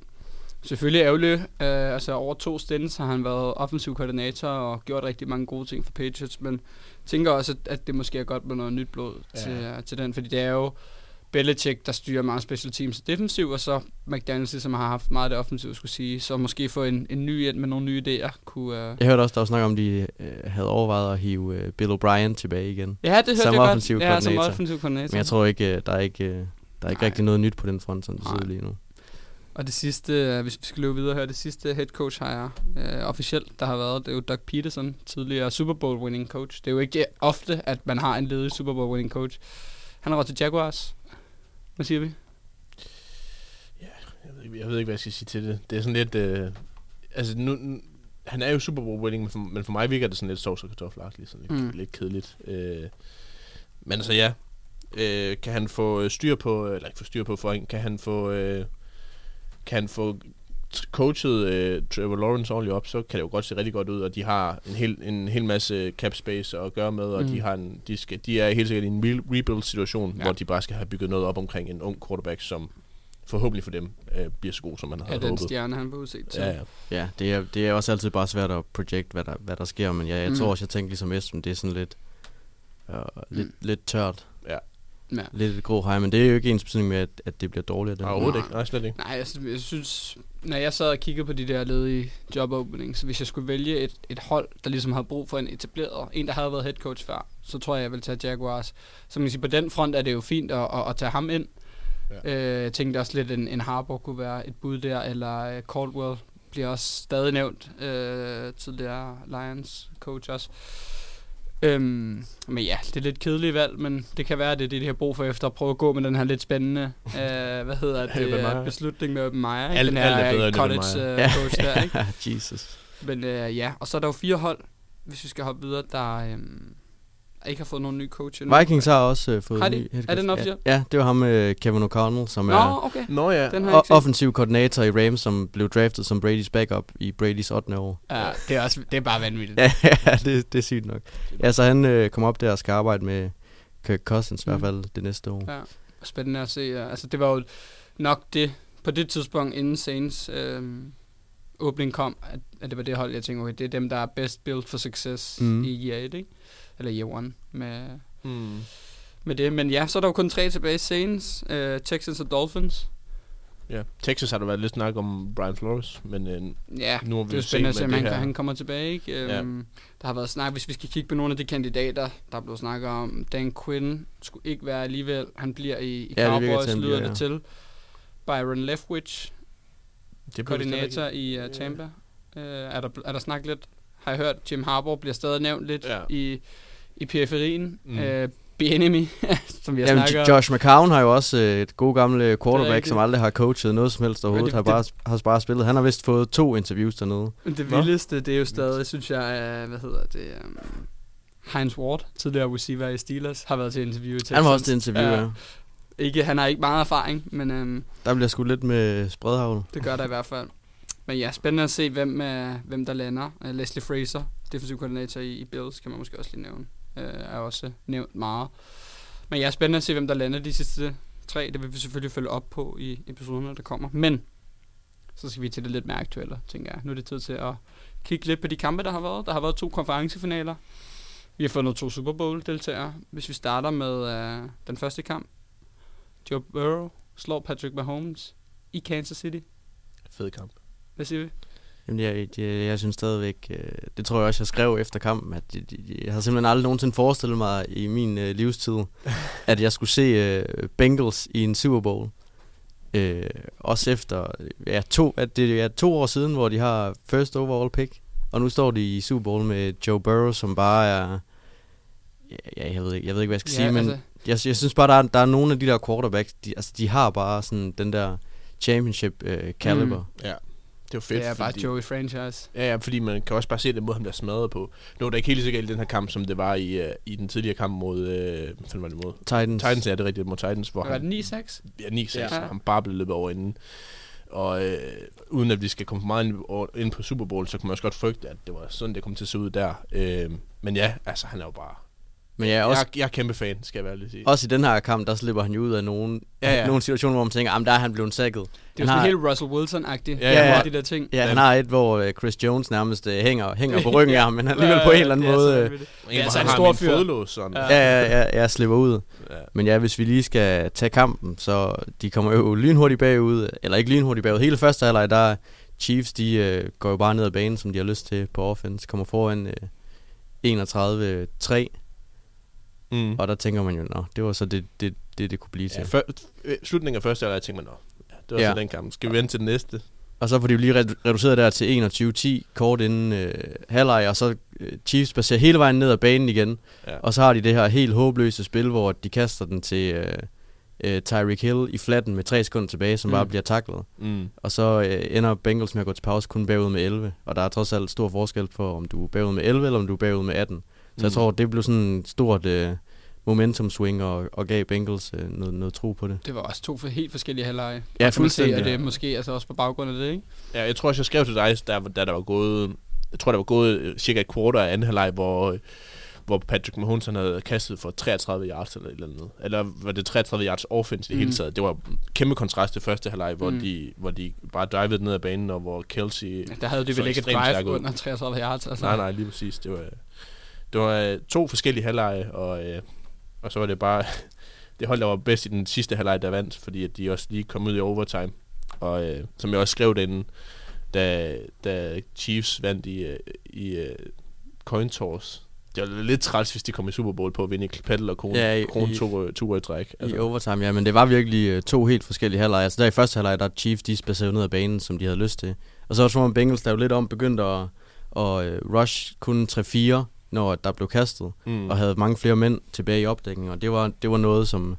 Selvfølgelig ærgerligt. Øh, altså over to stints har han været offensiv koordinator og gjort rigtig mange gode ting for Patriots, men tænker også, at det måske er godt med noget nyt blod ja. til, til den, fordi det er jo Belichick, der styrer meget special teams defensiv, og så McDaniels, som har haft meget af det offensiv, skulle sige, så måske få en, en ny ind med nogle nye idéer. Kunne, uh... Jeg hørte også, der var snak om, at de uh, havde overvejet at hive uh, Bill O'Brien tilbage igen. Ja, det hørte som jeg offensiv godt. Ja, som offensiv koordinator. Men jeg tror ikke, uh, der er ikke... Uh... Der er ikke Nej. rigtig noget nyt på den front, som det sidder lige nu. Og det sidste, hvis vi skal løbe videre her, det sidste head coach har jeg øh, officielt, der har været, det er jo Doug Peterson, tidligere Super Bowl winning coach. Det er jo ikke ofte, at man har en ledig Super Bowl winning coach. Han har råd til Jaguars. Hvad siger vi? Ja, jeg ved ikke, jeg ved ikke hvad jeg skal sige til det. Det er sådan lidt... Øh, altså nu... Han er jo Super Bowl winning, men for, men for mig virker det sådan lidt sovs og kartoffelagt, ligesom lidt, mm. lidt kedeligt. Øh, men så ja... Øh, kan han få styr på eller ikke få styr på for kan han få øh, kan han få coachet øh, Trevor Lawrence ordentligt op, så kan det jo godt se rigtig godt ud, og de har en hel en hel masse cap space at gøre med, og mm. de har en, de skal de er helt sikkert i en rebuild situation, ja. hvor de bare skal have bygget noget op omkring en ung quarterback, som forhåbentlig for dem øh, bliver så god, som man har ja, håbet. Ja, den stjerne han var udsigt til. Ja, ja. ja det er det er også altid bare svært at project, hvad der hvad der sker, men jeg, jeg mm. tror også jeg tænker ligesom Esben, det er sådan lidt øh, lidt mm. lidt tørt. Ja. Lidt et grå hej, men det er jo ikke ens betydning med, at, at det bliver dårligt. Nej, overhovedet ikke. Nej, slet ikke. Nej, altså, jeg synes, når jeg sad og kiggede på de der ledige job-openings, hvis jeg skulle vælge et, et hold, der ligesom havde brug for en etableret, en der havde været head coach før, så tror jeg, jeg ville tage Jaguars. Så man siger, på den front er det jo fint at, at, at tage ham ind. Ja. Øh, jeg tænkte også lidt, en, en Harbour kunne være et bud der, eller Caldwell bliver også stadig nævnt, øh, tidligere Lions coach også. Øhm, men ja, det er lidt kedeligt valg, men det kan være, at det er det, de har brug for efter at prøve at gå med den her lidt spændende øh, hvad hedder det, beslutning med Open Meyer, ikke? Den her college-coach der, ikke? Jesus. Men øh, ja, og så er der jo fire hold, hvis vi skal hoppe videre, der øh, ikke har fået nogen ny coach endnu. Vikings har også øh, fået har de? Ny headcoach. Er det den officielle? Ja, det var ham, øh, Kevin O'Connell, som Nå, er okay. Nå, ja. o- offensiv koordinator i Rams, som blev draftet som Brady's backup i Brady's ottende år. Ja, det er, også, det er bare vanvittigt. Ja, det, det er sygt nok. Ja, så han øh, kom op der og skal arbejde med Kirk Cousins mm. i hvert fald det næste år. Ja, spændende at se. Ja. Altså, det var jo nok det, på det tidspunkt, inden Saints øh, åbning kom, at, at det var det hold, jeg tænkte, okay, det er dem, der er best built for success mm. i year et, ikke? Eller year one med, mm. med det. Men ja, så er der jo kun tre tilbage. Saints, øh, Texans og Dolphins. Ja, Texas har der været lidt snak om Brian Flores, men øh, ja, nu har vi det er spændende at se, om han, han kommer tilbage. Ikke? Øhm, ja. Der har været snak, hvis vi skal kigge på nogle af de kandidater, der er blevet snakket om. Dan Quinn skulle ikke være alligevel. Han bliver i, i ja, Cowboys, lyder det ja. til. Byron Leftwich, koordinator i uh, Tampa. Ja. Øh, er, der, er der snak lidt? Har jeg hørt, Jim Harbaugh bliver stadig nævnt lidt ja. i... i periferien, mm. øh, Bieniemy, som jeg snakker om. Josh McCown har jo også øh, et god gamle quarterback, som aldrig har coachet noget som helst overhovedet, det, det, har, bare, har bare spillet. Han har vist fået to interviews dernede. Det vildeste, det er jo stadig, synes jeg, øh, hvad hedder det, um, Hines Ward, tidligere receiver i Steelers, har været til interview i Texans. Han var også til interview, ja. ja. Ikke, han har ikke meget erfaring, men... Øh, der bliver sgu lidt med spredhavl. Det gør der i hvert fald. Men ja, spændende at se, hvem, øh, hvem der lander. Uh, Leslie Frazier, defensive koordinator i, i Bills, kan man måske også lige nævne. Er også nævnt meget. Men jeg ja, er spændende at se, hvem der lander de sidste tre. Det vil vi selvfølgelig følge op på i episoderne, der kommer. Men så skal vi til det lidt mere aktuelle, tænker jeg. Nu er det tid til at kigge lidt på de kampe, der har været. Der har været to konferencefinaler. Vi har fundet to Super Bowl-deltagere. Hvis vi starter med øh, den første kamp. Joe Burrow slår Patrick Mahomes i Kansas City. Fed kamp. Hvad siger vi? Jamen, jeg, jeg, jeg synes stadigvæk, det tror jeg også, jeg skrev efter kampen, at jeg, jeg har simpelthen aldrig nogensinde forestillet mig i min øh, livstid, at jeg skulle se øh, Bengals i en Super Bowl. Øh, også efter, ja, to, at det er to år siden, hvor de har first overall pick, og nu står de i Super Bowl med Joe Burrow, som bare er, ja, jeg ved ikke, jeg ved ikke, hvad jeg skal ja, sige, men altså. jeg, jeg synes bare, der er, der er nogle af de der quarterbacks, de, altså, de har bare sådan den der championship øh, caliber. Mm. Ja. Det var fedt. Det er bare Joey franchise. Ja, ja, fordi man kan også bare se den måde, han bliver smadret på. Nu er det ikke helt sikkert i den her kamp, som det var i, uh, i den tidligere kamp mod... Uh, hvad var det mod? Titans. Titans, ja, det er rigtigt, mod Titans. Hvor var det ni seks? Ja, ni seks. Ja. Han bare blev løbet over inden. Og øh, uden at vi skal komme for meget ind, over, ind på Super Bowl, så kan man også godt frygte, at det var sådan, det kom til at se ud der. Øh, men ja, altså, han er jo bare... Men jeg er, også, jeg, jeg er kæmpe fan, skal jeg være lige sige. Også i den her kamp, der slipper han jo ud af nogle ja, ja. nogle situationer, hvor man tænker, jamen der er han blevet sækket. Det er jo sådan helt Russell Wilson-agtigt. Ja, ja, ja. De der ting. Ja, han har et, hvor uh, Chris Jones nærmest uh, hænger, hænger på ryggen af ham, men han alligevel på en eller anden måde... Uh, ja, altså en stor fodlås sådan. Ja, ja, ja, ja, jeg slipper ud. Ja. Men ja, hvis vi lige skal tage kampen, så de kommer jo lynhurtigt bagud, eller ikke lynhurtigt bagud. Hele første halvleg, der Chiefs, de uh, går jo bare ned ad banen, som de har lyst til på offense. Kommer foran uh, enogtredive tre. Mm. Og der tænker man jo, nå, det var så det, det, det, det kunne blive til. Ja, før, slutningen af første halvleg tænker man, nå, ja, det var ja. så den kamp. Skal vi vente til den næste? Og så får de jo lige reduceret der til enogtyve ti, kort inden øh, halvleg, og så øh, Chiefs passerer hele vejen ned ad banen igen. Ja. Og så har de det her helt håbløse spil, hvor de kaster den til øh, øh, Tyreek Hill i flatten med tre sekunder tilbage, som mm. bare bliver taklet. Mm. Og så øh, ender Bengals med at gå til pause kun bagud med elleve. Og der er trods alt stor forskel på, om du er bagud med elleve, eller om du er bagud med atten. Så jeg tror, det blev sådan et stort øh, momentum-swing og, og gav Bengals øh, noget, noget tro på det. Det var også to for helt forskellige halvleje. Ja, fuldstændig. Og det er måske altså også på baggrund af det, ikke? Ja, jeg tror også, jeg skrev til dig, der, der, der var gået, jeg tror, der var gået cirka et quarter af anden halvleje, hvor, hvor Patrick Mahomes havde kastet for treogtredive yards eller et eller andet. Eller var det treogtredive yards offense i mm. det hele taget. Det var kæmpe kontrast til første halvleje, hvor, mm. de, hvor de bare drivede ned ad banen, og hvor Kelsey... Ja, der havde de vel ikke et drive under treogtredive yards. Altså. Nej, nej, lige præcis. Det var... Det var øh, to forskellige halvleje, og, øh, og så var det bare det hold, der var bedst i den sidste halvleg, der vandt, fordi at de også lige kom ud i overtime. Og øh, som jeg også skrev derinde, da, da Chiefs vandt i, i uh, coin toss. Det var lidt træls, hvis de kom i Super Bowl på at vinde i Paddle og Kron, ja, i, Kron to, to i træk. Altså. I overtime, ja, men det var virkelig to helt forskellige halvleje. Altså der i første halvleje, der Chiefs, de spacerede ned ad banen, som de havde lyst til. Og så var som om Bengals, der jo lidt om begyndte at, at rush kun tre fire, når der blev kastet, mm. og havde mange flere mænd tilbage i opdækningen. Og det var, det var noget, som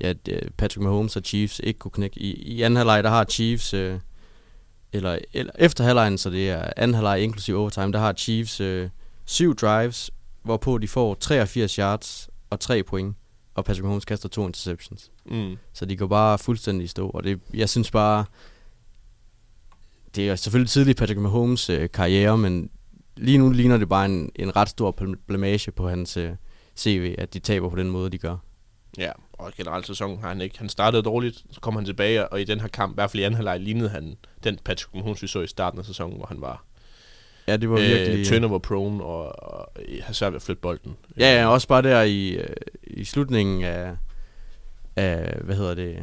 ja, Patrick Mahomes og Chiefs ikke kunne knække. I, i anden halvleje, der har Chiefs, øh, eller, eller efter halvlejen, så det er anden halvleje inklusive overtime, der har Chiefs øh, syv drives, hvorpå de får treogfirs yards og tre point, og Patrick Mahomes kaster to interceptions. Mm. Så de går bare fuldstændig i stå, og det, jeg synes bare, det er selvfølgelig tidligt Patrick Mahomes øh, karriere, men lige nu ligner det bare en, en ret stor blamage på hans øh, C V, at de taber på den måde, de gør. Ja, og generelt sæsonen har han ikke. Han startede dårligt, så kom han tilbage, og i den her kamp, i hvert fald i anden halvleg, lignede han den Patrick Mahomes, vi så i starten af sæsonen, hvor han var... Ja, det var virkelig... Øh, turnover prone og, og har svært ved at flytte bolden. Ja, ja, også bare der i, i slutningen af, af, hvad hedder det,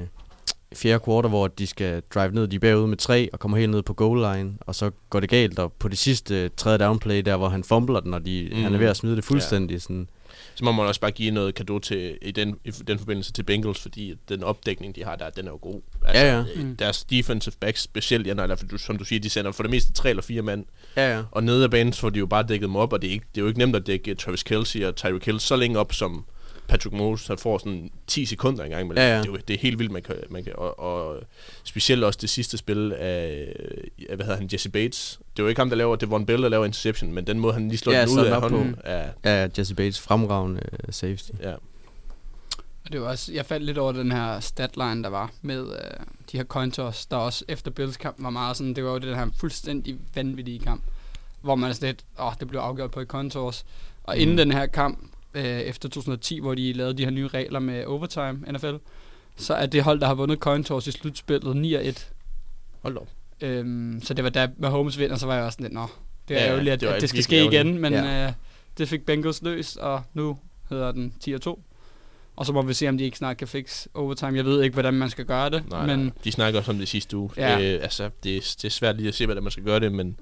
fjerde kvartal, hvor de skal drive ned, de er bagud med tre og kommer helt ned på goal line, og så går det galt, og på det sidste tredje downplay, der hvor han fumbler den, og de, mm. han er ved at smide det fuldstændig. Ja. Sådan. Så må man også bare give noget cadeau til, i den, i den forbindelse til Bengals, fordi den opdækning, de har der, den er jo god. Altså, ja, ja. Mm. Deres defensive backs, specielt, ja, nej, du, som du siger, de sender for det meste tre eller fire mand. Ja, ja. Og nede af banen får de jo bare dækket dem op, og det er, ikke, det er jo ikke nemt at dække Travis Kelce og Tyreek Hill så længe op, som Patrick Mahomes får sådan ti sekunder engang. Men ja, ja. Det, det er helt vildt, man kan... Man kan og, og specielt også det sidste spil af, hvad hedder han, Jesse Bates. Det er jo ikke ham, der laver... Det var en Bell, der laver interception, men den måde, han lige slår ja, den ud af hånden... Ja. ja, Jesse Bates fremragende uh, safety. Ja. Og det var også... Jeg faldt lidt over den her statline, der var med uh, de her coin toss, der også efter Bills kamp var meget sådan... Det var jo den her fuldstændig vanvittige kamp, hvor man altså lidt... Åh, oh, det blev afgjort på et coin toss. Og mm. inden den her kamp... efter to tusind og ti, hvor de lavede de her nye regler med overtime, N F L, så er det hold, der har vundet coin toss i slutspillet ni til en. Hold op. Øhm, så det var da Mahomes vinder, så var jeg også sådan lidt, nå, det er ja, ærgerligt, at det, at det skal ske ærgerligt. Igen, men ja. øh, det fik Bengals løst, og nu hedder den ti til to. Og så må vi se, om de ikke snart kan fikse overtime. Jeg ved ikke, hvordan man skal gøre det. Nej, men de snakker også om det sidste uge. Ja. Øh, altså, det, det er svært lige at se, hvordan man skal gøre det, men...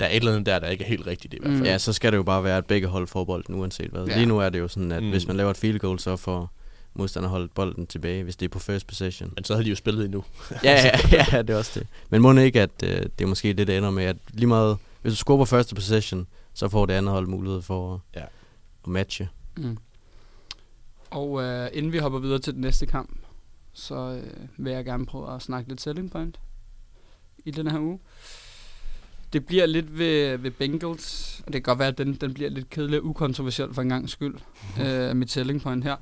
Der er et eller andet der, der ikke er helt rigtigt i hvert fald. Mm. Ja, så skal det jo bare være, at begge hold får bolden uanset hvad. Ja. Lige nu er det jo sådan, at mm. hvis man laver et field goal, så får modstanderholdet bolden tilbage, hvis det er på first possession. Men så havde de jo spillet endnu. ja, ja, ja, det er også det. Men må ikke, at øh, det er måske det, der ender med, at lige meget, hvis du scorer på første possession, så får det andet hold mulighed for ja. At matche. Mm. Og øh, inden vi hopper videre til den næste kamp, så øh, vil jeg gerne prøve at snakke lidt selling point i den her uge. Det bliver lidt ved, ved Bengals, og det kan godt være, at den, den bliver lidt kedelig og ukontroversiel for en gang skyld, øh, mit selling point her.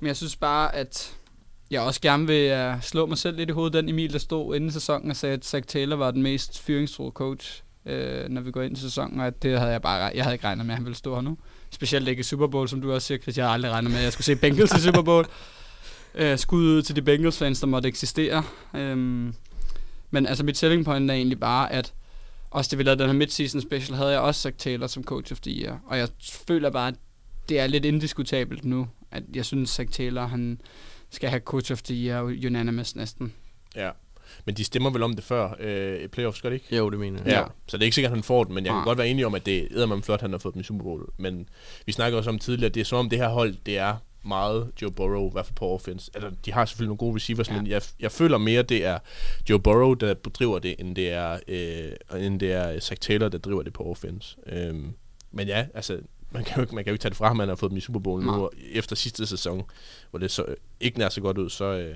Men jeg synes bare, at jeg også gerne vil uh, slå mig selv lidt i hovedet, den Emil, der stod inden sæsonen og sagde, at Zach Taylor var den mest fyringstruede coach, øh, når vi går ind i sæsonen, og at det havde jeg bare, jeg havde ikke regnet med, at han ville stå her nu. Specielt ikke i Super Bowl, som du også siger, Chris, jeg havde aldrig regnet med, at jeg skulle se Bengals i Super Bowl. Øh, skud ud til de Bengals-fans, der måtte eksistere. Øh, men altså, mit selling point er egentlig bare, at også det vi lavede den her midseason special, havde jeg også Zach Taylor som coach of the year. Og jeg føler bare, at det er lidt indiskutabelt nu, at jeg synes, Zach Taylor, han skal have coach of the year unanimous næsten. Ja, men de stemmer vel om det før øh, i playoffs, gør det ikke? Jo, det mener jeg. Ja, ja. Så det er ikke sikkert, at han får den, men jeg ja. Kan godt være enig om, at det er eddermame flot, han har fået den i Super Bowl. Men vi snakkede også om tidligere, at det er som om det her hold, det er meget Joe Burrow, i hvert fald på offense. Altså, de har selvfølgelig nogle gode receivers, ja. Men jeg, jeg føler mere, det er Joe Burrow, der driver det, end det er, øh, end det er Zach Taylor, der driver det på offense. Øhm, men ja, altså, man kan jo ikke, man kan jo ikke tage det fra, at man har fået dem i Super Bowl nu, efter sidste sæson, hvor det så, øh, ikke nær så godt ud, så, øh,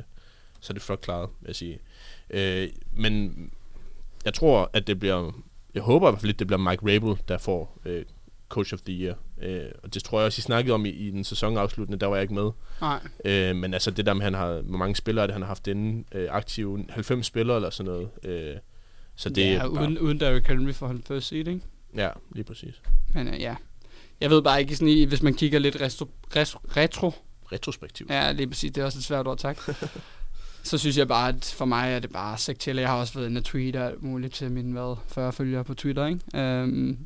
så er det flot klaret, vil jeg sige. Øh, men jeg tror, at det bliver, jeg håber i hvert fald lidt, det bliver Mike Rabel, der får øh, Coach of the Year. Øh, og det tror jeg også, I snakkede om i, i den sæsonafsluttende, der var jeg ikke med. Nej. Øh, men altså det der med, han har, hvor mange spillere det, han har haft inden øh, aktive, halvfems spillere eller sådan noget. Øh, så det ja, er uden, bare... uden Derrick Henry for hans first seed, ikke? Ja, lige præcis. Men øh, ja, jeg ved bare ikke, sådan i, hvis man kigger lidt retro, retro, retro... retrospektivt. Ja, lige præcis, det er også et svært ord, tak. Så synes jeg bare, at for mig er det bare Zach Taylor. Jeg har også været inde og tweete alt muligt til mine hvad, fyrre følgere på Twitter, ikke? Øhm,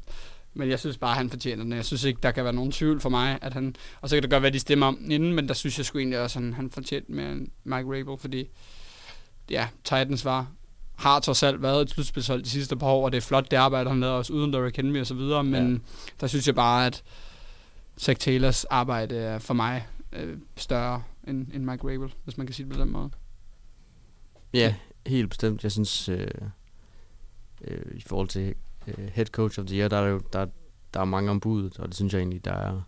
Men jeg synes bare, han fortjener den. Jeg synes ikke, der kan være nogen tvivl for mig, at han... Og så kan det godt være, de stemmer om inden, men der synes jeg sgu egentlig også, at han fortjente mere end Mike Rabel, fordi ja, Titans var... har trods alt været et slutspilshold de sidste par år, og det er flot, det arbejde, han lavede også uden Derrick Henry og så videre, men ja. Der synes jeg bare, at Zach Taylors arbejde er for mig øh, større end, end Mike Rabel, hvis man kan sige det på den måde. Ja, helt bestemt. Jeg synes, øh, øh, i forhold til øh, head coach of the year, der er jo der, der er mange om budet, og det synes jeg egentlig, der er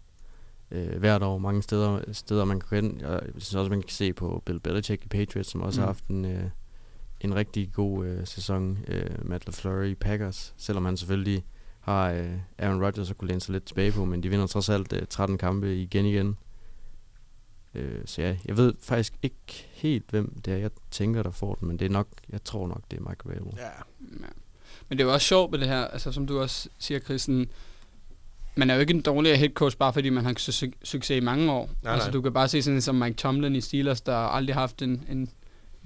øh, hvert år mange steder, steder man kan gå ind. Jeg synes også, man kan se på Bill Belichick i Patriots, som også mm. har haft en... Øh, en rigtig god øh, sæson, øh, Matt LaFleur i Packers, selvom han selvfølgelig har øh, Aaron Rodgers at kunne læne sig lidt tilbage på, men de vinder trods alt øh, tretten kampe igen igen. Øh, så ja, jeg ved faktisk ikke helt, hvem det er, jeg tænker, der får den, men det er nok, jeg tror nok, det er Mike Rabel. Ja, ja. Men det er jo også sjovt med det her, altså som du også siger, Christen, man er jo ikke en dårligere head coach, bare fordi man har su- su- succes i mange år. Nej, altså nej. Du kan bare se sådan som Mike Tomlin i Steelers, der aldrig har haft en... en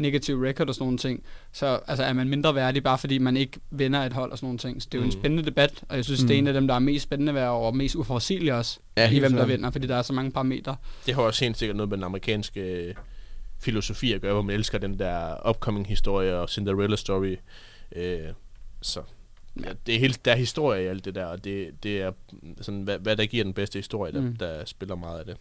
negativ record og sådan nogle ting, så altså, er man mindre værdig, bare fordi man ikke vinder et hold og sådan nogle ting. Så det er jo mm. en spændende debat, og jeg synes, mm. det er en af dem, der er mest spændende hver år, og mest uforudsigelig også, ja, i hvem der vinder, fordi der er så mange parametre. Det har også helt sikkert noget med den amerikanske filosofi at gøre, hvor man elsker den der upcoming-historie og Cinderella-story. Øh, så ja, det er helt, der er historie i alt det der, og det, det er sådan, hvad, hvad der giver den bedste historie, der, mm. der spiller meget af det.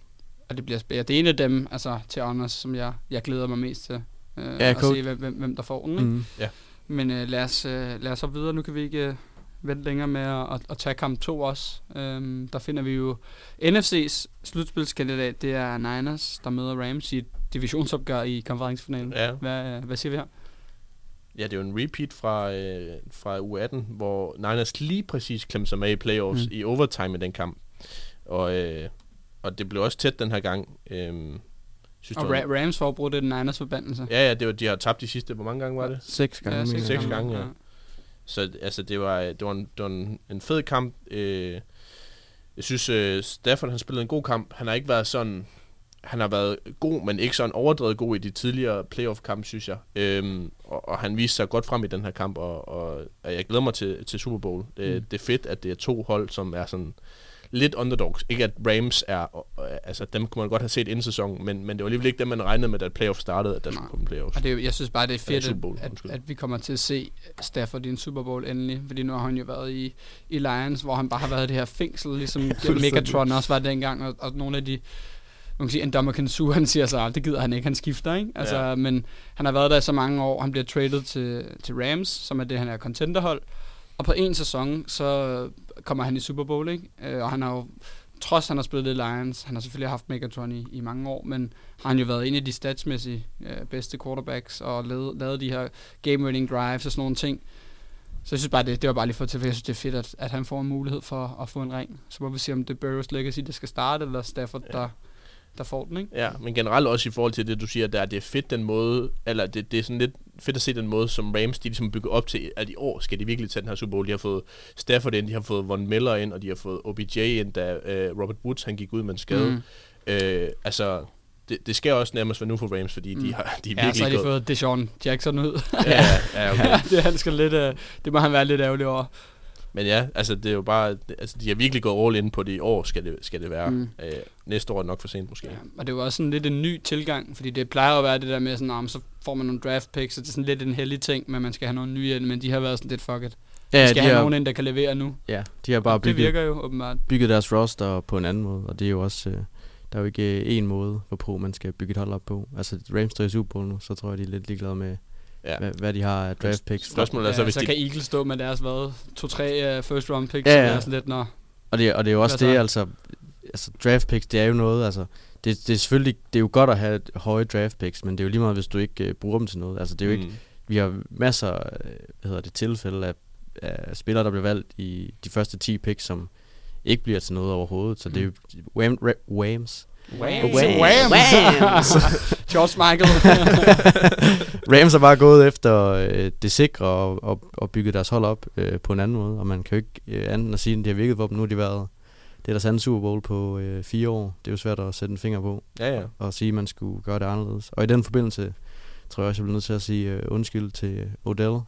Og det bliver spændende. Det er en af dem, altså til honors, som jeg, jeg glæder mig mest til. Øh, ja, og cool. se, hvem, hvem der får den, ikke? Mm. Yeah. Men øh, lad os øh, lad os så videre. Nu kan vi ikke øh, vente længere med at, at, at tage kamp to også. Øhm, der finder vi jo N F C's slutspilskandidat. Det er Niners, der møder Rams i et divisionsopgør i konferencefinalen. Ja. Hvad, øh, hvad siger vi her? Ja, det er jo en repeat fra, øh, fra U atten, hvor Niners lige præcis klemte sig med i playoffs mm. i overtime i den kamp. Og, øh, og det blev også tæt den her gang. Øhm, Synes, og Ra- Rams forbrugte det den Niners forbandelse. Ja, ja, det var, de har tabt de sidste, hvor mange gange var det? Seks gange. Ja, seks, seks gange, gange ja. Ja. Så altså, det var, det var, en, det var en, en fed kamp. Øh, jeg synes, uh, Stafford, han spillede en god kamp. Han har ikke været sådan... Han har været god, men ikke sådan overdrevet god i de tidligere playoff-kampe, synes jeg. Øhm, og, og han viste sig godt frem i den her kamp, og, og, og jeg glæder mig til, til Super Bowl. Mm. Øh, det er fedt, at det er to hold, som er sådan... lidt underdogs. Ikke at Rams er... Altså, dem kunne man godt have set inden sæsonen, men, men det var alligevel ikke dem, man regnede med, da playoff startede, at der skulle komme playoffs. Og det, jeg synes bare, det er fedt, at, at, at vi kommer til at se Stafford i en Super Bowl endelig, fordi nu har han jo været i, i Lions, hvor han bare har været i det her fængsel, ligesom Megatron også var dengang, og, og nogle af de... Man kan sige, en dommer kan suge, han siger så, det gider han ikke, han skifter, ikke? Altså, ja. Men han har været der i så mange år, han bliver traded til, til Rams, som er det, han er contenderhold, og på en sæson, så kommer han i Super Bowl, ikke? Øh, og han har jo, trods han har spillet lidt Lions, han har selvfølgelig haft Megatron i, i mange år, men har han jo været en af de statsmæssige øh, bedste quarterbacks, og lavet, lavet de her game-winning drives og sådan nogle ting. Så jeg synes bare, det, det var bare lige for til, for jeg synes, det er fedt, at, at han får en mulighed for at få en ring. Så må vi se, om det er Burrow's legacy, der skal starte, eller Stafford, ja. der... der får den, ikke? Ja, men generelt også i forhold til det, du siger, der, det er fedt den måde, eller det, det er sådan lidt fedt at se den måde, som Rams, de ligesom bygger op til, at i år skal de virkelig tage den her Super Bowl. De har fået Stafford ind, de har fået Von Miller ind, og de har fået O B J ind, da øh, Robert Woods, han gik ud med en skade. Mm. Øh, altså, det, det sker også nærmest nu for Rams, fordi mm. de, har, de er virkelig gået. Ja, så har de gået. Fået Deshaun Jackson ud. ja, ja, okay. ja det, han skal lidt, øh, det må han være lidt ærgerlig over. Men ja, altså det er jo bare, altså de har virkelig gået all in på det i år, skal det, skal det være. Mm. Øh, næste år er nok for sent måske. Ja, og det er jo også sådan lidt en ny tilgang, fordi det plejer at være det der med sådan, om så får man nogle draft picks, så det er sådan lidt en heldig ting, men man skal have nogle nye ind, men de har været sådan lidt fuck it. Ja, man skal have har, nogen ind, der kan levere nu. Ja, de har bare bygget, det virker jo, åbenbart. bygget deres roster på en anden måde, og det er jo også, der er jo ikke én måde, hvorpå man skal bygge et hold op på. Altså Rams står i Super Bowl nu, så tror jeg, de er lidt ligeglade med... Ja. Hvad, hvad de har uh, draft picks. Spørgsmålet er så, ja, hvis så de... kan Eagles stå med deres hvad to-tre uh, first round picks, ja, ja. Deres lidt når. Og det og det er jo også det altså, altså draft picks, det er jo noget altså det det er selvfølgelig det er jo godt at have høje draft picks, men det er jo lige meget hvis du ikke uh, bruger dem til noget. Altså det er jo mm. ikke vi har masser uh, hvad hedder det tilfælde af, af spillere der bliver valgt i de første ti picks som ikke bliver til noget overhovedet, så mm. det er jo wham, ra, whams. Wham! Wham! George Michael. Rams har bare gået efter øh, det sikre og, og, og bygget deres hold op øh, på en anden måde, og man kan jo ikke øh, andet end at sige, at det har virket for dem. Nu har de været, det er deres anden Super Bowl på øh, fire år. Det er jo svært at sætte en finger på, ja, ja. Og, og sige, at man skulle gøre det anderledes. Og i den forbindelse, tror jeg også, jeg bliver nødt til at sige øh, undskyld til Odell,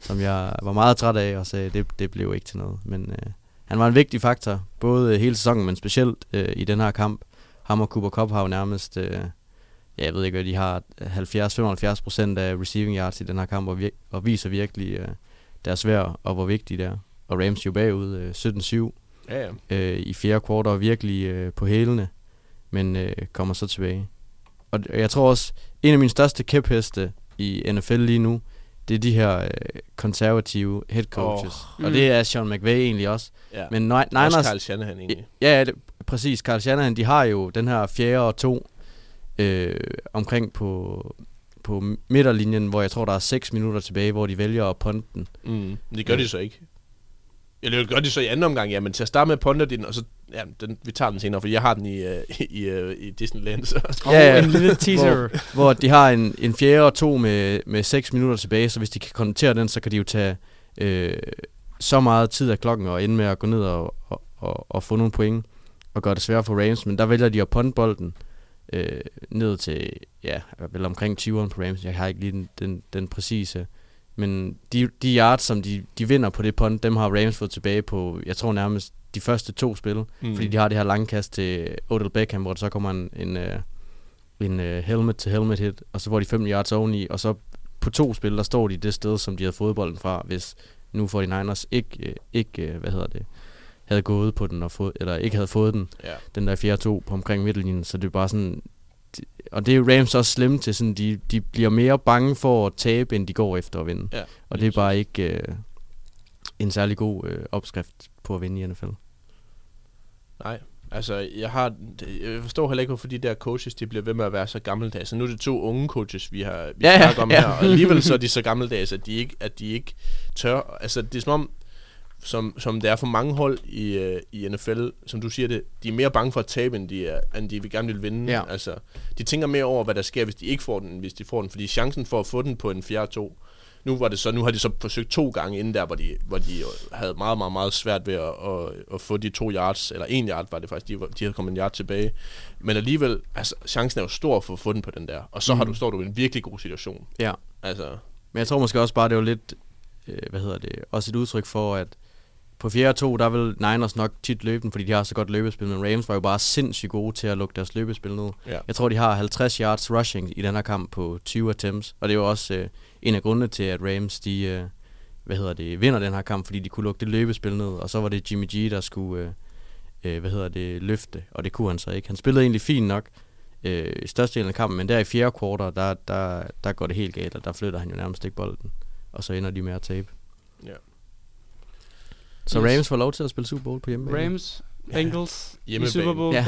som jeg var meget træt af og sagde, det, det blev ikke til noget, men... Øh, han var en vigtig faktor, både hele sæsonen, men specielt øh, i den her kamp. Ham og Cooper Kupp har jo nærmest, øh, ja, jeg ved ikke, de har halvfjerds til femoghalvfjerds procent af receiving yards i den her kamp, og, vir- og viser virkelig øh, deres værd, og hvor vigtige det er. Og Rams jo bagud øh, sytten syv ja, ja. Øh, i fjerde kvartal, virkelig øh, på hælene, men øh, kommer så tilbage. Og jeg tror også, en af mine største kæpheste i N F L lige nu, det er de her øh, konservative head coaches. Oh. Og det er Sean McVay egentlig også. Ja. Men nøj, nej, også Kyle Shanahan egentlig. Ja, ja det, præcis. Kyle Shanahan, de har jo den her fjerde og to øh, omkring på, på midterlinjen, hvor jeg tror, der er seks minutter tilbage, hvor de vælger at punte den. Mm. Det gør ja. de så ikke. Eller det gør de så i anden omgang, ja, men til at starte med punter den, og så, ja, den, vi tager den senere, for jeg har den i, øh, i, øh, i Disneyland. Så. Ja, ja. En lille teaser. Hvor, hvor de har en, en fjerde og to med, med seks minutter tilbage, så hvis de kan konvertere den, så kan de jo tage øh, så meget tid af klokken og ende med at gå ned og, og, og, og få nogle point og gøre det svært for Rams, men der vælger de at punte bolden øh, ned til, ja, vel omkring tyveren på Rams. Jeg har ikke lige den, den, den præcise. Men de, de yards, som de, de vinder på det punt, dem har Rams fået tilbage på, jeg tror nærmest, de første to spil. Mm. Fordi de har det her lange kast til Odell Beckham, hvor der så kommer en, en, en helmet-to-helmet hit, og så får de fem yards oveni, og så på to spil, der står de det sted, som de havde fået bolden fra, hvis nu forty-niners ikke, ikke hvad hedder det, havde gået på den, og fået, eller ikke havde fået den, yeah. den der fjerde to på omkring midtlinjen, så det er bare sådan... Og det er Rams også slemme til, sådan de, de bliver mere bange for at tabe, end de går efter at vinde. Ja, og det er bare ikke øh, en særlig god øh, opskrift på at vinde i N F L. Nej, altså jeg har jeg forstår heller ikke, hvorfor de der coaches, de bliver ved med at være så gammeldags. Så nu er det to unge coaches, vi har vi snakker ja, om ja. her, og alligevel så er de så gammeldags, at de ikke, at de ikke tør. Altså det er som om, som, som der er for mange hold i, i N F L, som du siger det, de er mere bange for at tabe, end de, er, end de vil gerne vil vinde. Ja. Altså, de tænker mere over, hvad der sker, hvis de ikke får den, end hvis de får den. Fordi chancen for at få den på en fjerde to, nu, var det så, nu har de så forsøgt to gange inden der, hvor de, hvor de havde meget, meget, meget svært ved at, at, at få de to yards, eller en yard var det faktisk, de, de havde kommet en yard tilbage. Men alligevel, altså, chancen er jo stor for at få den på den der, og så mm. har du, står du i en virkelig god situation. Ja, altså. Men jeg tror måske også bare, det er jo lidt, hvad hedder det, også et udtryk for, at på fjerde to, der vil Niners nok tit løbe den, fordi de har så godt løbespil, men Rams var jo bare sindssygt gode til at lukke deres løbespil ned. Ja. Jeg tror, de har halvtreds yards rushing i den her kamp på tyve attempts, og det er jo også øh, en af grundene til, at Rams, de, øh, hvad hedder det, vinder den her kamp, fordi de kunne lukke det løbespil ned, og så var det Jimmy G, der skulle, øh, øh, hvad hedder det, løfte, og det kunne han så ikke. Han spillede egentlig fint nok øh, i størstedelen af kampen, men der i fjerde kvartal, der, der, der går det helt galt, og der flytter han jo nærmest ikke bolden, og så ender de med at tabe. Ja. Så Rams får lov til at spille Super Bowl på hjemmebane. Rams, Bengals ja. i Super Bowl. Ja.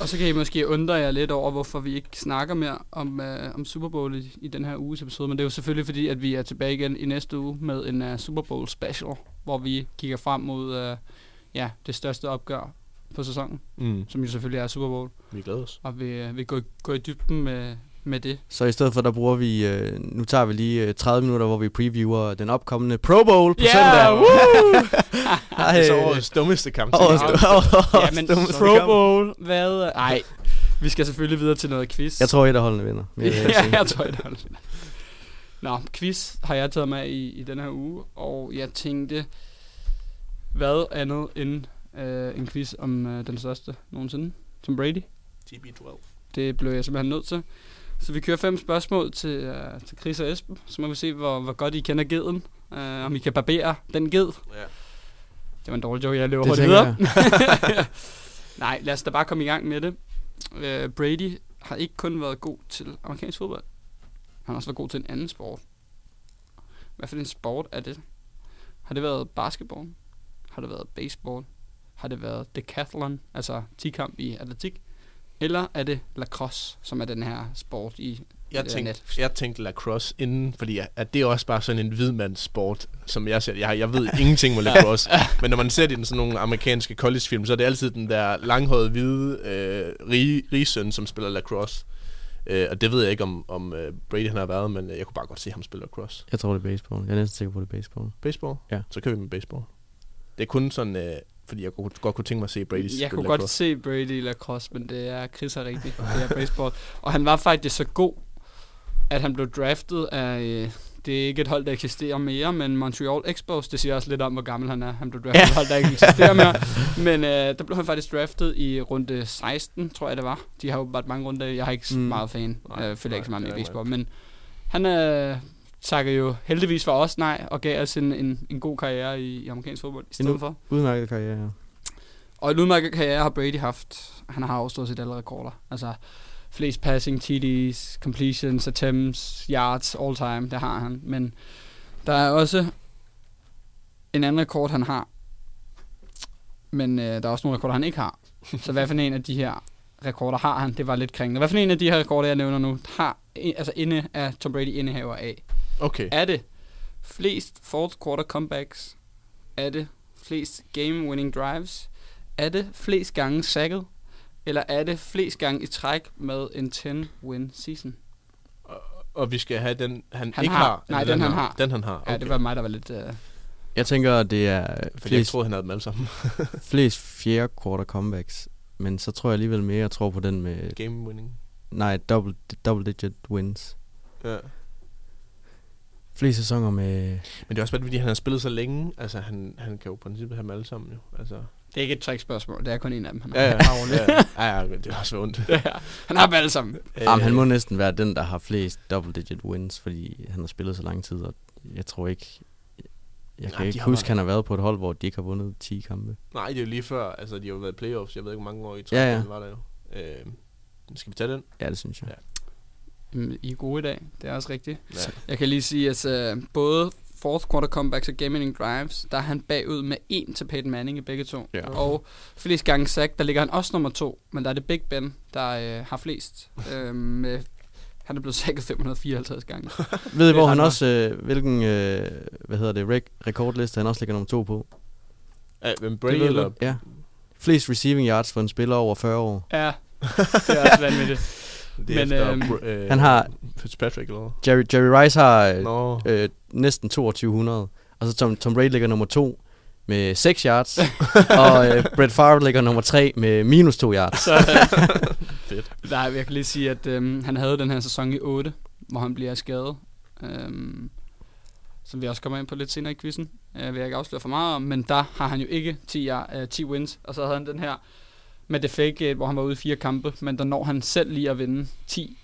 Og så kan I måske undre jer lidt over, hvorfor vi ikke snakker mere om, uh, om Super Bowl i, i den her uges episode. Men det er jo selvfølgelig fordi, at vi er tilbage igen i næste uge med en uh, Super Bowl special, hvor vi kigger frem mod uh, ja, det største opgør på sæsonen, mm. som jo selvfølgelig er Super Bowl. Vi glæder os. Og vi, uh, vi går, går i dybden med... med det. Så i stedet for, der bruger vi, øh, nu tager vi lige øh, tredive minutter, hvor vi previewer den opkommende Pro Bowl på yeah, søndag. Det er så årets dummeste kamp. Årets dummeste Pro Bowl, hvad? Nej, vi skal selvfølgelig videre til noget quiz. Jeg tror, et af holdene vinder. Jeg ja, jeg tror, et af holdene vinder. Nå, quiz har jeg taget med i, i den her uge, og jeg tænkte, hvad andet end øh, en quiz om øh, den største nogensinde? Tom Brady? T B tolv. Det blev jeg simpelthen nødt til. Så vi kører fem spørgsmål til, uh, til Chris og Esben. Så må vi se, hvor, hvor godt I kender geden. Uh, om I kan barbere den ged. Ja. Det var en dårlig joke, jeg løber hurtigt videre. Nej, lad os da bare komme i gang med det. Uh, Brady har ikke kun været god til amerikansk fodbold. Han har også været god til en anden sport. Hvad for en sport er det? Har det været basketball? Har det været baseball? Har det været decathlon? Altså ti-kamp i atletik? Eller er det lacrosse, som er den her sport i jeg tænkte, net? Jeg tænkte lacrosse inden, fordi at det er også bare sådan en hvidmandssport, som jeg ser. Jeg, jeg ved ingenting om lacrosse, men når man ser det i sådan nogle amerikanske collegefilm, så er det altid den der langhårede hvide øh, rige, rige søn, som spiller lacrosse. Øh, og det ved jeg ikke, om, om Brady han har været, men jeg kunne bare godt se ham spille lacrosse. Jeg tror, det er baseball. Jeg er næsten sikker på, det er baseball. Baseball? Ja. Så kører vi med baseball. Det er kun sådan... Øh, fordi jeg kunne, godt kunne tænke mig at se Brady spille lacrosse. Jeg kunne godt se Brady lacrosse, men det er Chris er rigtigt. Det er baseball. Og han var faktisk så god, at han blev draftet af Det er ikke et hold, der eksisterer mere, men Montreal Expos, det siger også lidt om, hvor gammel han er. Han blev draftet et hold, der ikke eksisterer mere. Men øh, der blev han faktisk draftet i runde seksten, tror jeg det var. De har jo bare mange runder. Jeg har ikke så mm. meget fan. Nej, jeg følger nej, ikke så meget med baseball. Men han øh, takkede jo heldigvis for os nej, og gav os en, en, en god karriere i, i amerikansk fodbold i stedet en u- for. Udmærket karriere, ja. Og en udmærket karriere har Brady haft. Han har overstået sit alle rekorder. Altså... flest passing, T D's, completions, attempts, yards, all time, det har han. Men der er også en anden rekord, han har. Men øh, der er også nogle rekorder, han ikke har. Så hvad for en af de her rekorder har han? Det var lidt kringende. Hvad for en af de her rekorder, jeg nævner nu, har altså inde af Tom Brady indehaver af? Okay. Er det flest fourth quarter comebacks? Er det flest game winning drives? Er det flest gange sacket? Eller er det flest gange i træk med en ten-win season? Og, og vi skal have den, han, han ikke har. har nej, den, den han har. har. Den, han har. Okay. Ja, det var mig, der var lidt... Uh... Jeg tænker, det er... Fordi jeg troede, han havde dem alle sammen. flest fjerde quarter comebacks. Men så tror jeg alligevel mere, jeg tror på den med... Game winning? Nej, double, double digit wins. Ja. Flest sæsoner med... Men det er også bare, fordi han har spillet så længe. Altså, han, han kan jo i princippet have dem alle sammen, jo. Altså... Det er ikke et trick-spørgsmål, det er kun en af dem, han har. Ja, ja, ja. ja, ja det er også ondt. Ja, han har dem alle sammen. Jamen, han må næsten være den, der har flest double-digit wins, fordi han har spillet så lang tid, og jeg tror ikke... Jeg kan Nej, ikke huske, at han har været på et hold, hvor de ikke har vundet ti kampe. Nej, det er jo lige før. Altså, de har jo været i playoffs. Jeg ved ikke, hvor mange år i tre ja, ja. var der jo. Øh, skal vi tage den? Ja, det synes jeg. Ja. I er gode i dag, det er også rigtigt. Ja. Jeg kan lige sige, at altså, både... fourth quarter comebacks og game-winning drives, der er han bagud med en til Peyton Manning i begge to. Yeah. Og flest gange sack, der ligger han også nummer to, men der er det Big Ben, der øh, har flest. øhm, øh, han er blevet sacket fem hundrede og fireoghalvtreds gange. Ved I, hvor han, han også, øh, hvilken øh, hvad hedder det, rek- rekordliste han også ligger nummer to på? Hvem, Brady eller? Ja. Flest receiving yards for en spiller over fyrre år. Ja, det er også vanvittigt. Men, øhm, br- øh, han har Fitzpatrick eller Jerry, Jerry Rice har øh, no. øh, næsten to tusind to hundrede. Og så Tom, Tom Brady ligger nummer to med seks yards. Og øh, Brett Favre ligger nummer tre med minus to yards. Så, øh, nej, jeg kan lige sige, at øh, han havde den her sæson i otte, hvor han bliver skadet, øh, som vi også kommer ind på lidt senere i quizzen. øh, Vil jeg ikke afsløre for meget om. Men der har han jo ikke ti, øh, ti wins. Og så havde han den her med det fake, hvor han var ude i fire kampe, men der når han selv lige at vinde ti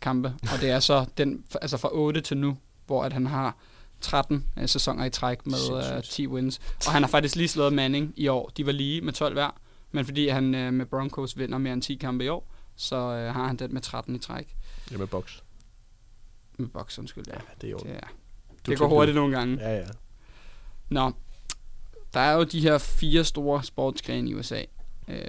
kampe, og det er så den, altså fra otte til nu, hvor at han har tretten uh, sæsoner i træk med uh, ti wins, og han har faktisk lige slået Manning i år. De var lige med tolv hver, men fordi han uh, med Broncos vinder mere end ti kampe i år, så uh, har han den med tretten i træk. Ja, med box. Med box, undskyld, ja. ja det er det, det går hurtigt det. Nogle gange. Ja, ja. Nå, der er jo de her fire store sportsgrene i U S A.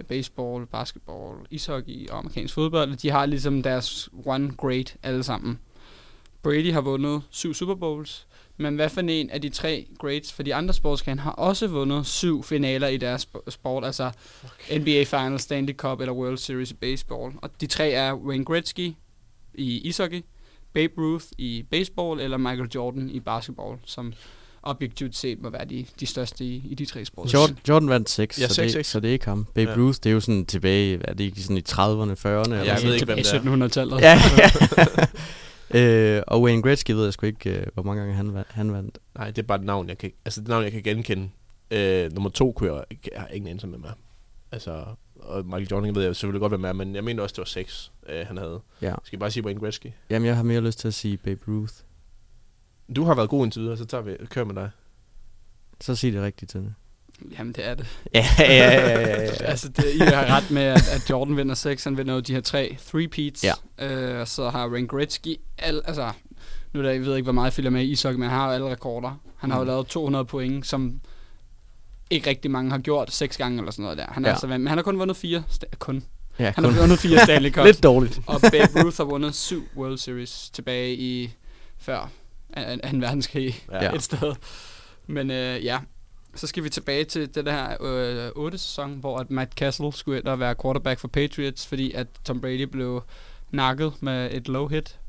Baseball, basketball, ishockey og amerikansk fodbold, de har ligesom deres one grade alle sammen. Brady har vundet syv Super Bowls, men hvad for en af de tre grades for de andre sportsgrene har også vundet syv finaler i deres sport, altså okay. N B A Finals, Stanley Cup eller World Series i baseball. Og de tre er Wayne Gretzky i ishockey, Babe Ruth i baseball eller Michael Jordan i basketball, som objektivt set må være de, de største i, i de tre sports. Jordan, Jordan vandt seks, ja, så, så det er ikke ham. Babe ja. Ruth, det er jo sådan tilbage, er det ikke sådan i trediverne, fyrrerne? Ja, eller jeg ved ikke, hvem det er. sytten hundrede-tallet. Ja, ja. øh, og Wayne Gretzky ved jeg sgu ikke, hvor mange gange han, han vandt. Nej, det er bare et navn, jeg kan, altså det navn, jeg kan genkende. Øh, nummer to kunne jeg, jeg har ingen anelse med mig. Altså, og Michael Jordan ved jeg selvfølgelig godt, hvem er, men jeg mener også, det var seks, øh, han havde. Ja. Skal jeg bare sige Wayne Gretzky? Jamen, jeg har mere lyst til at sige Babe Ruth. Du har været god indtil videre, så tager vi, kører med dig. Så sig det rigtigt til det. Jamen, det er det. ja, ja, ja, ja, ja. Altså, det, I har ret med, at, at Jordan vinder seks, han vinder jo de her tre three-peats. Ja. Øh, så har Wayne Gretzky, al, altså, nu der, jeg ved ikke, hvor meget jeg følger med i ishockey, men han har jo alle rekorder. Han mm. har jo lavet to hundrede point, som ikke rigtig mange har gjort, seks gange eller sådan noget der. Han har, ja. altså, men han har kun vundet fire. Sta- kun. Ja, han kun. har vundet fire Stanley Cup. Lidt dårligt. Og Babe Ruth har vundet syv World Series tilbage i før anden verdenskrig ja. et sted. Men øh, ja, så skal vi tilbage til den her øh, otte sæson, hvor at Matt Cassel skulle ind og være quarterback for Patriots, fordi at Tom Brady blev nakket med et low hit.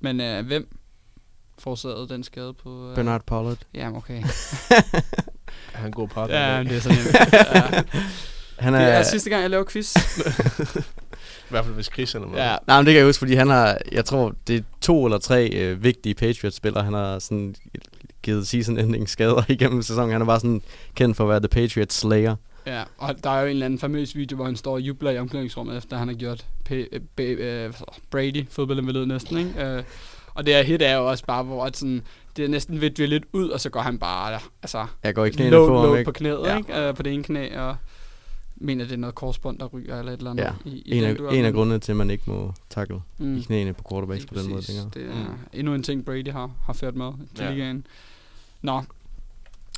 Men øh, hvem forårsagede den skade på? Øh, Bernard Pollard. Jamen okay. Han går på det. Ja, det er sådan. Ja. Han er... Det er sidste gang, jeg laver quiz. hvert fald hvis Chris eller noget. Ja, nej, men det kan jeg huske, fordi han har, jeg tror, det er to eller tre øh, vigtige Patriots-spillere, han har sådan givet season-ending skader igennem sæsonen. Han er bare sådan kendt for at være The Patriots Slayer. Ja, og der er jo en eller anden famøs video, hvor han står og jubler i omklædningsrummet, efter han har gjort P- B- B- Brady, fodboldinvalid næsten, ikke? Uh, og det her hit er jo også bare, hvor sådan, det er næsten ved at dvile lidt ud, og så går han bare, altså, jeg går i knæene low, på, low på knæet, ja. Ikke? Uh, på det ene knæ, og mener, det er noget korsbånd, der ryger, eller et eller andet. Ja, i, i en, af, en af grundene til, at man ikke må tackle mm. i knæene på quarterbacks på den måde, tænker jeg. Det er mm. endnu en ting, Brady har, har ført med til ja. ligaen. Nå.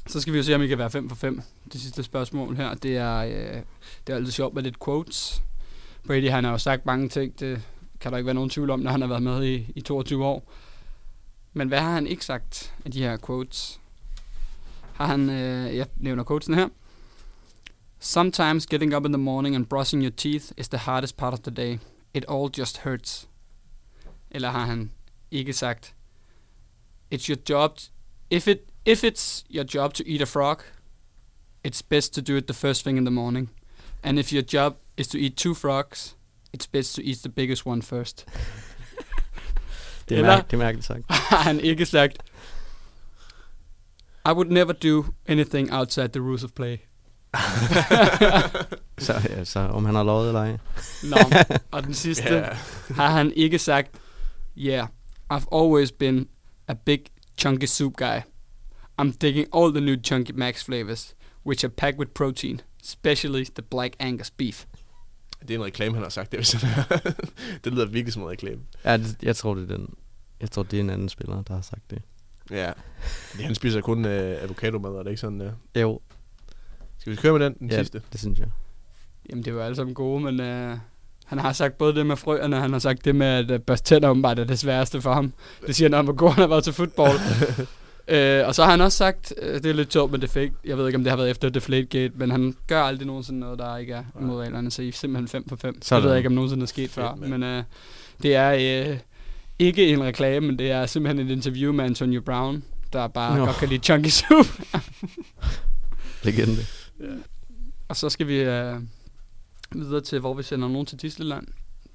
Så skal vi jo se, om I kan være fem for fem. Det sidste spørgsmål her, det er, øh, det er altid sjovt med lidt quotes. Brady, han har jo sagt mange ting, det kan der ikke være nogen tvivl om, når han har været med i, i toogtyve år. Men hvad har han ikke sagt af de her quotes? Har han, øh, jeg nævner quotesen her. Sometimes getting up in the morning and brushing your teeth is the hardest part of the day. It all just hurts. Eller har han ikke sagt, it's your job, if it If it's your job to eat a frog, it's best to do it the first thing in the morning. And if your job is to eat two frogs, it's best to eat the biggest one first. Det er mærkeligt sagt. Han ikke sagt, I would never do anything outside the rules of play. så, ja, så om han har lovet eller ej. Nå, og den sidste yeah. har han ikke sagt, yeah, I've always been a big chunky soup guy. I'm digging all the new Chunky Max flavors, which are packed with protein, especially the Black Angus beef. Det er en reklame, han har sagt det. Det lyder virkelig som en reklame. Ja, det, jeg tror, det er den. Jeg tror, det er en anden spiller, der har sagt det. Ja. Han spiser kun øh, avocado-mad, er det ikke sådan? Øh? Jo. Skal vi køre med den, den ja, sidste? Det synes jeg. Jamen, det er jo alle sammen gode, men øh, han har sagt både det med frøerne, og han har sagt det med, at øh, børste tænder åbenbart er det sværeste for ham. Det siger han om, hvor god han har været til fodbold. Øh, og så har han også sagt, øh, det er lidt sjovt med defekt, jeg ved ikke om det har været efter Deflategate, men han gør aldrig nogensinde noget, der ikke er imod reglerne, så I er simpelthen fem for fem. Så ved jeg ikke om nogensinde er sket før, men øh, det er øh, ikke en reklame, men det er simpelthen et interview med Antonio Brown, der bare no. godt kan lide chunky soup. Legende. Ja. Og så skal vi øh, videre til, hvor vi sender nogen til Disneyland,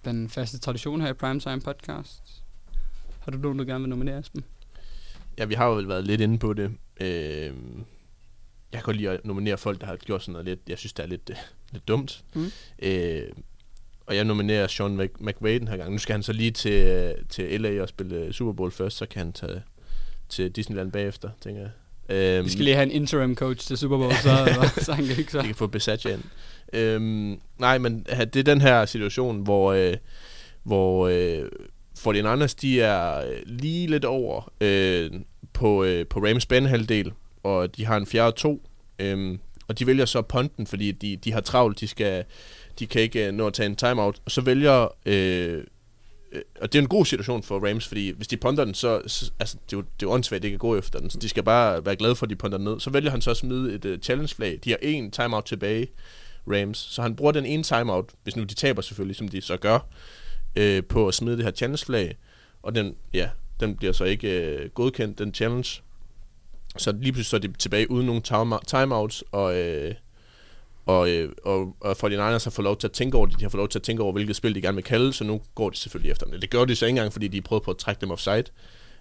den faste tradition her i Primetime Podcast. Har du nogen, du gerne vil nominere, Esben? Ja, vi har jo vel været lidt inde på det. Øh, jeg kan lige nominere folk, der har gjort sådan noget lidt. Jeg synes, det er lidt, øh, lidt dumt. Mm. Øh, og jeg nominerer Sean McVay den her gang. Nu skal han så lige til, til L A og spille Super Bowl først, så kan han tage til Disneyland bagefter, tænker jeg. Øh, vi skal lige have en interim coach til Super Bowl, så, så han kan hygge sig. Vi kan få Besatja ind. Øh, nej, men det er den her situation, hvor... Øh, hvor øh, forty-niners, de er lige lidt over øh, på, øh, på Rams banehalvdel, og de har en fjerde og to, øh, og de vælger så punten, fordi de, de har travlt, de, skal, de kan ikke nå at tage en timeout, og så vælger, øh, øh, og det er en god situation for Rams, fordi hvis de punter den, så, så altså, det er jo åndssvagt, det kan gå efter den, så de skal bare være glade for, at de punter den ned, så vælger han så at smide et uh, challenge-flag, de har en timeout tilbage, Rams, så han bruger den ene timeout, hvis nu de taber selvfølgelig, som de så gør, Øh, på at smide det her challenge-flag, og den, ja, den bliver så ikke øh, godkendt, den challenge. Så lige pludselig så er de tilbage uden nogle time- timeouts, og, øh, og, øh, og, og forty-niners har fået lov til at tænke over det, de har fået lov til at tænke over, hvilket spil de gerne vil kalde, så nu går de selvfølgelig efter dem. Det gør de så ikke engang, fordi de prøvede på at trække dem offside,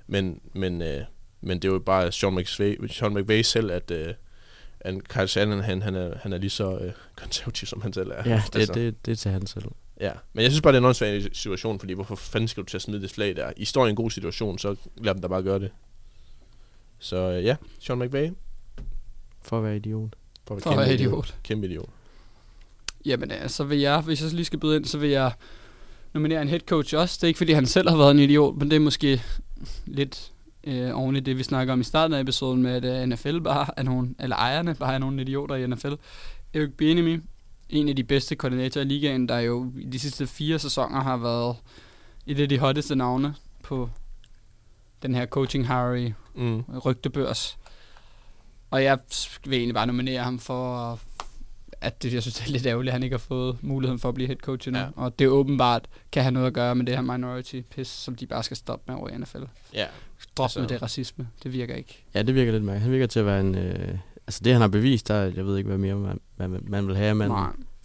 men, men, øh, men det er jo bare Sean McVay, Sean McVay selv, at øh, Kyle Shanahan, han, han, er, han er lige så øh, konservativ, som han selv er. Ja, det, altså. det, det er til han selv. Ja, men jeg synes bare, det er en åndssvag situation, fordi hvorfor fanden skal du tage smide det flag der? I står i en god situation, så lad dem da bare gøre det. Så ja, Sean McVay. For at være idiot. For at være, For at være idiot. idiot. Kæmpe idiot. Jamen ja, så vil jeg, hvis jeg lige skal byde ind, så vil jeg nominere en head coach også. Det er ikke, fordi han selv har været en idiot, men det er måske lidt øh, ordentligt det, vi snakker om i starten af episoden med, at uh, N F L bare er nogen, eller ejerne bare er nogle idioter i N F L. Eric Bieniemy. En af de bedste koordinatorer i ligaen, der jo i de sidste fire sæsoner har været et af de hotteste navne på den her coaching-harry mm. rygtebørs. Og jeg vil egentlig bare nominere ham for, at det, jeg synes, det er lidt ærgerligt, at han ikke har fået muligheden for at blive head coach endnu. Ja. Og det er åbenbart kan have noget at gøre med det her minority-pis, som de bare skal stoppe med over i N F L. Ja. Drop altså. Med det racisme. Det virker ikke. Ja, det virker lidt mærkeligt. Han virker til at være en... Øh Altså det, han har bevist, der, jeg ved ikke, hvad mere man, man, man vil have, men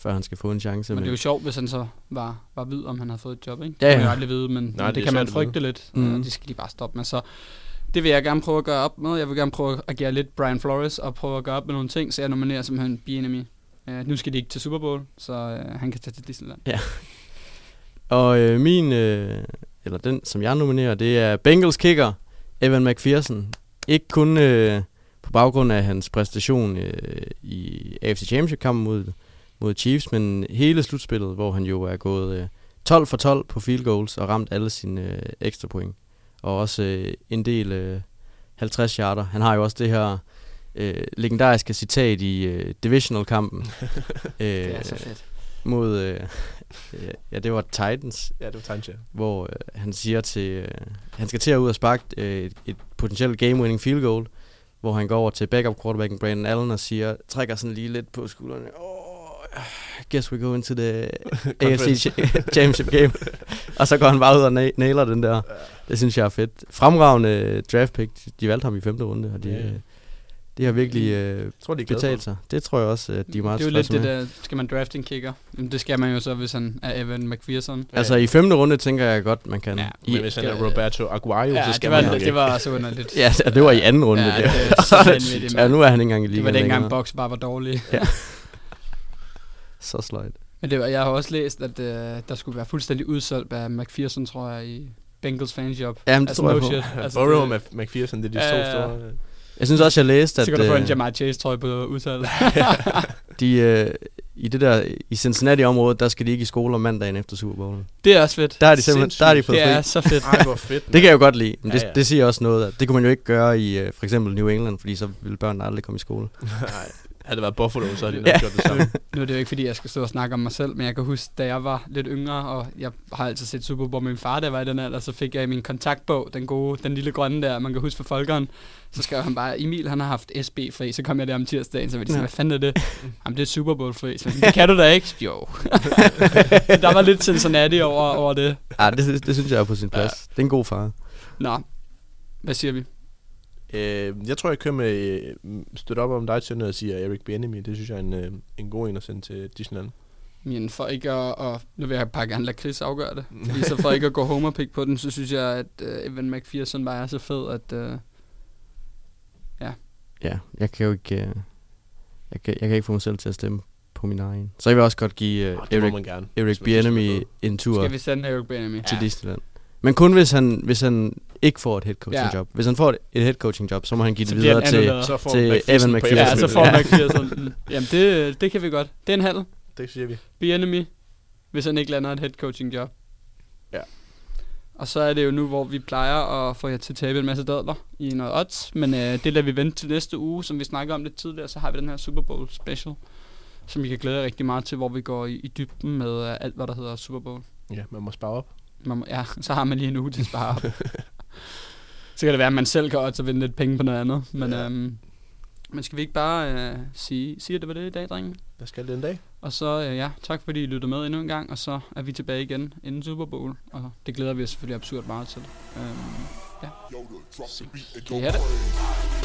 før han skal få en chance. Men det er jo sjovt, hvis han så var, var vid, om han havde fået et job, ikke? Ja, ja. Det kan man jo aldrig vide, men nej, det, det kan man frygte lidt. Mm. Ja, det skal de bare stoppe med, så det vil jeg gerne prøve at gøre op med. Jeg vil gerne prøve at agere lidt Brian Flores og prøve at gøre op med nogle ting, så jeg nominerer simpelthen Bieniemy. Uh, nu skal de ikke til Super Bowl, så uh, han kan tage til Disneyland. Ja. Og øh, min, øh, eller den, som jeg nominerer, det er Bengals kicker Evan McPherson. Ikke kun øh, på baggrund af hans præstation øh, i A F C Championship-kampen mod, mod Chiefs, men hele slutspillet, hvor han jo er gået øh, tolv for tolv på field goals og ramt alle sine øh, ekstra point. Og også øh, en del øh, halvtreds yarder. Han har jo også det her øh, legendariske citat i øh, divisional-kampen. Det er så fedt. Mod, øh, øh, ja, det var Titans. Ja, det var Titans, ja. Hvor øh, han siger til, øh, han skal til at ud og sparke øh, et, et potentielt game-winning field goal, hvor han går over til backup quarterbacken Brandon Allen og siger, trækker sådan lige lidt på skuldrene. Oh, guess we go into the A F C Championship game. Og så går han bare ud og nailer den der. Det synes jeg er fedt. Fremragende draft pick. De valgte ham i femte runde, og de... Yeah. Det har virkelig øh, tror, de betalt sig. Det tror jeg også, at de er meget tilfredse med. Det er jo lidt det der, skal man drafte en kicker? Jamen, det skal man jo så, hvis han er Evan McPherson. Altså i femte runde, tænker jeg godt, man kan. Ja, men I, hvis han er Roberto Aguayo, ja, så skal det var, man det, det var så underligt. Ja, det var i anden runde. Ja, det. Det, det ja, nu er han ikke engang i ligaen. Det var dengang, box bare var dårlig. Ja. Så sløjt. Men det var, jeg har også læst, at øh, der skulle være fuldstændig udsolgt af McPherson, tror jeg, i Bengals fanshop. Ja, det altså, tror jeg no på. Altså, Burrow og McPherson, det er de to store... Jeg synes også, jeg læste, at... Så kan du få en Jamar Chase-trøje på udtaget. de, øh, i, det der, i Cincinnati-området, der skal de ikke i skole om mandagen efter Super Bowl. Det er også fedt. Der er de simpelthen, der er de fået fri. Det er så fedt. Ej, hvor fedt. Man. Det kan jeg jo godt lide. Men ja, ja. Det, det siger også noget. Det kunne man jo ikke gøre i for eksempel New England, fordi så ville børnene aldrig komme i skole. Nej. Havde det været Buffalo, så havde de nok ja. gjort det samme. Nu er det jo ikke, fordi jeg skal stå og snakke om mig selv, men jeg kan huske, da jeg var lidt yngre, og jeg har altid set Super Bowl med min far, der var i den alder, så fik jeg i min kontaktbog, den gode, den lille grønne der, man kan huske fra Folkeren, så skrev han bare, Emil, han har haft S B-fri, så kom jeg der om tirsdagen, så var de sådan, hvad fanden er det? Jamen, det er Super Bowl-fri. Så det kan du da ikke? Jo. Der var lidt Cincinnati over, over det. Ja, det, det synes jeg er på sin plads. Ja. Det er en god far. Nå, hvad siger vi? Jeg tror, jeg kører med støtte op om dig, Tønder, og siger Eric Bieniemy. Det synes jeg er en, en god en at sende til Disneyland. Men for ikke at... Og nu vil jeg pakke an, lade Chris afgøre det. Fordi så for ikke at gå home og pick på den, så synes jeg, at uh, Evan McPherson bare er så fed, at... Uh, ja. Ja, jeg kan jo ikke... Uh, jeg, kan, jeg kan ikke få mig selv til at stemme på min egen. Så jeg vil også godt give uh, oh, Eric, Eric Bieniemy en tur. Skal vi sende Eric Bieniemy? Til ja. Disneyland. Men kun hvis han, hvis han ikke får et head coaching job. Ja. Hvis han får et head coaching job, så må han give så det videre til, til Evan McPherson. Ja, så får McPherson. Jamen, det, det kan vi godt. Det er en halv. Det siger vi. Bieniemy, hvis han ikke lander et head coaching job. Ja. Og så er det jo nu, hvor vi plejer at få jer til at tabe en masse dadler i noget odds. Men øh, det lader vi vente til næste uge, som vi snakker om lidt tidligere. Så har vi den her Super Bowl special, som I kan glæde jer rigtig meget til, hvor vi går i, i dybden med øh, alt, hvad der hedder Super Bowl. Ja, man må spare op. Må, ja, så har man lige en uge til at spare op. Så kan det være, at man selv kan også vinde lidt penge på noget andet. Men, ja. øhm, men skal vi ikke bare øh, sige, sige, at det var det i dag, drenge? Hvad skal det en dag? Og så, øh, ja, tak fordi I lyttede med endnu en gang, og så er vi tilbage igen inden Super Bowl. Og det glæder vi os selvfølgelig absurd meget til. Øhm, ja. Kan I have det?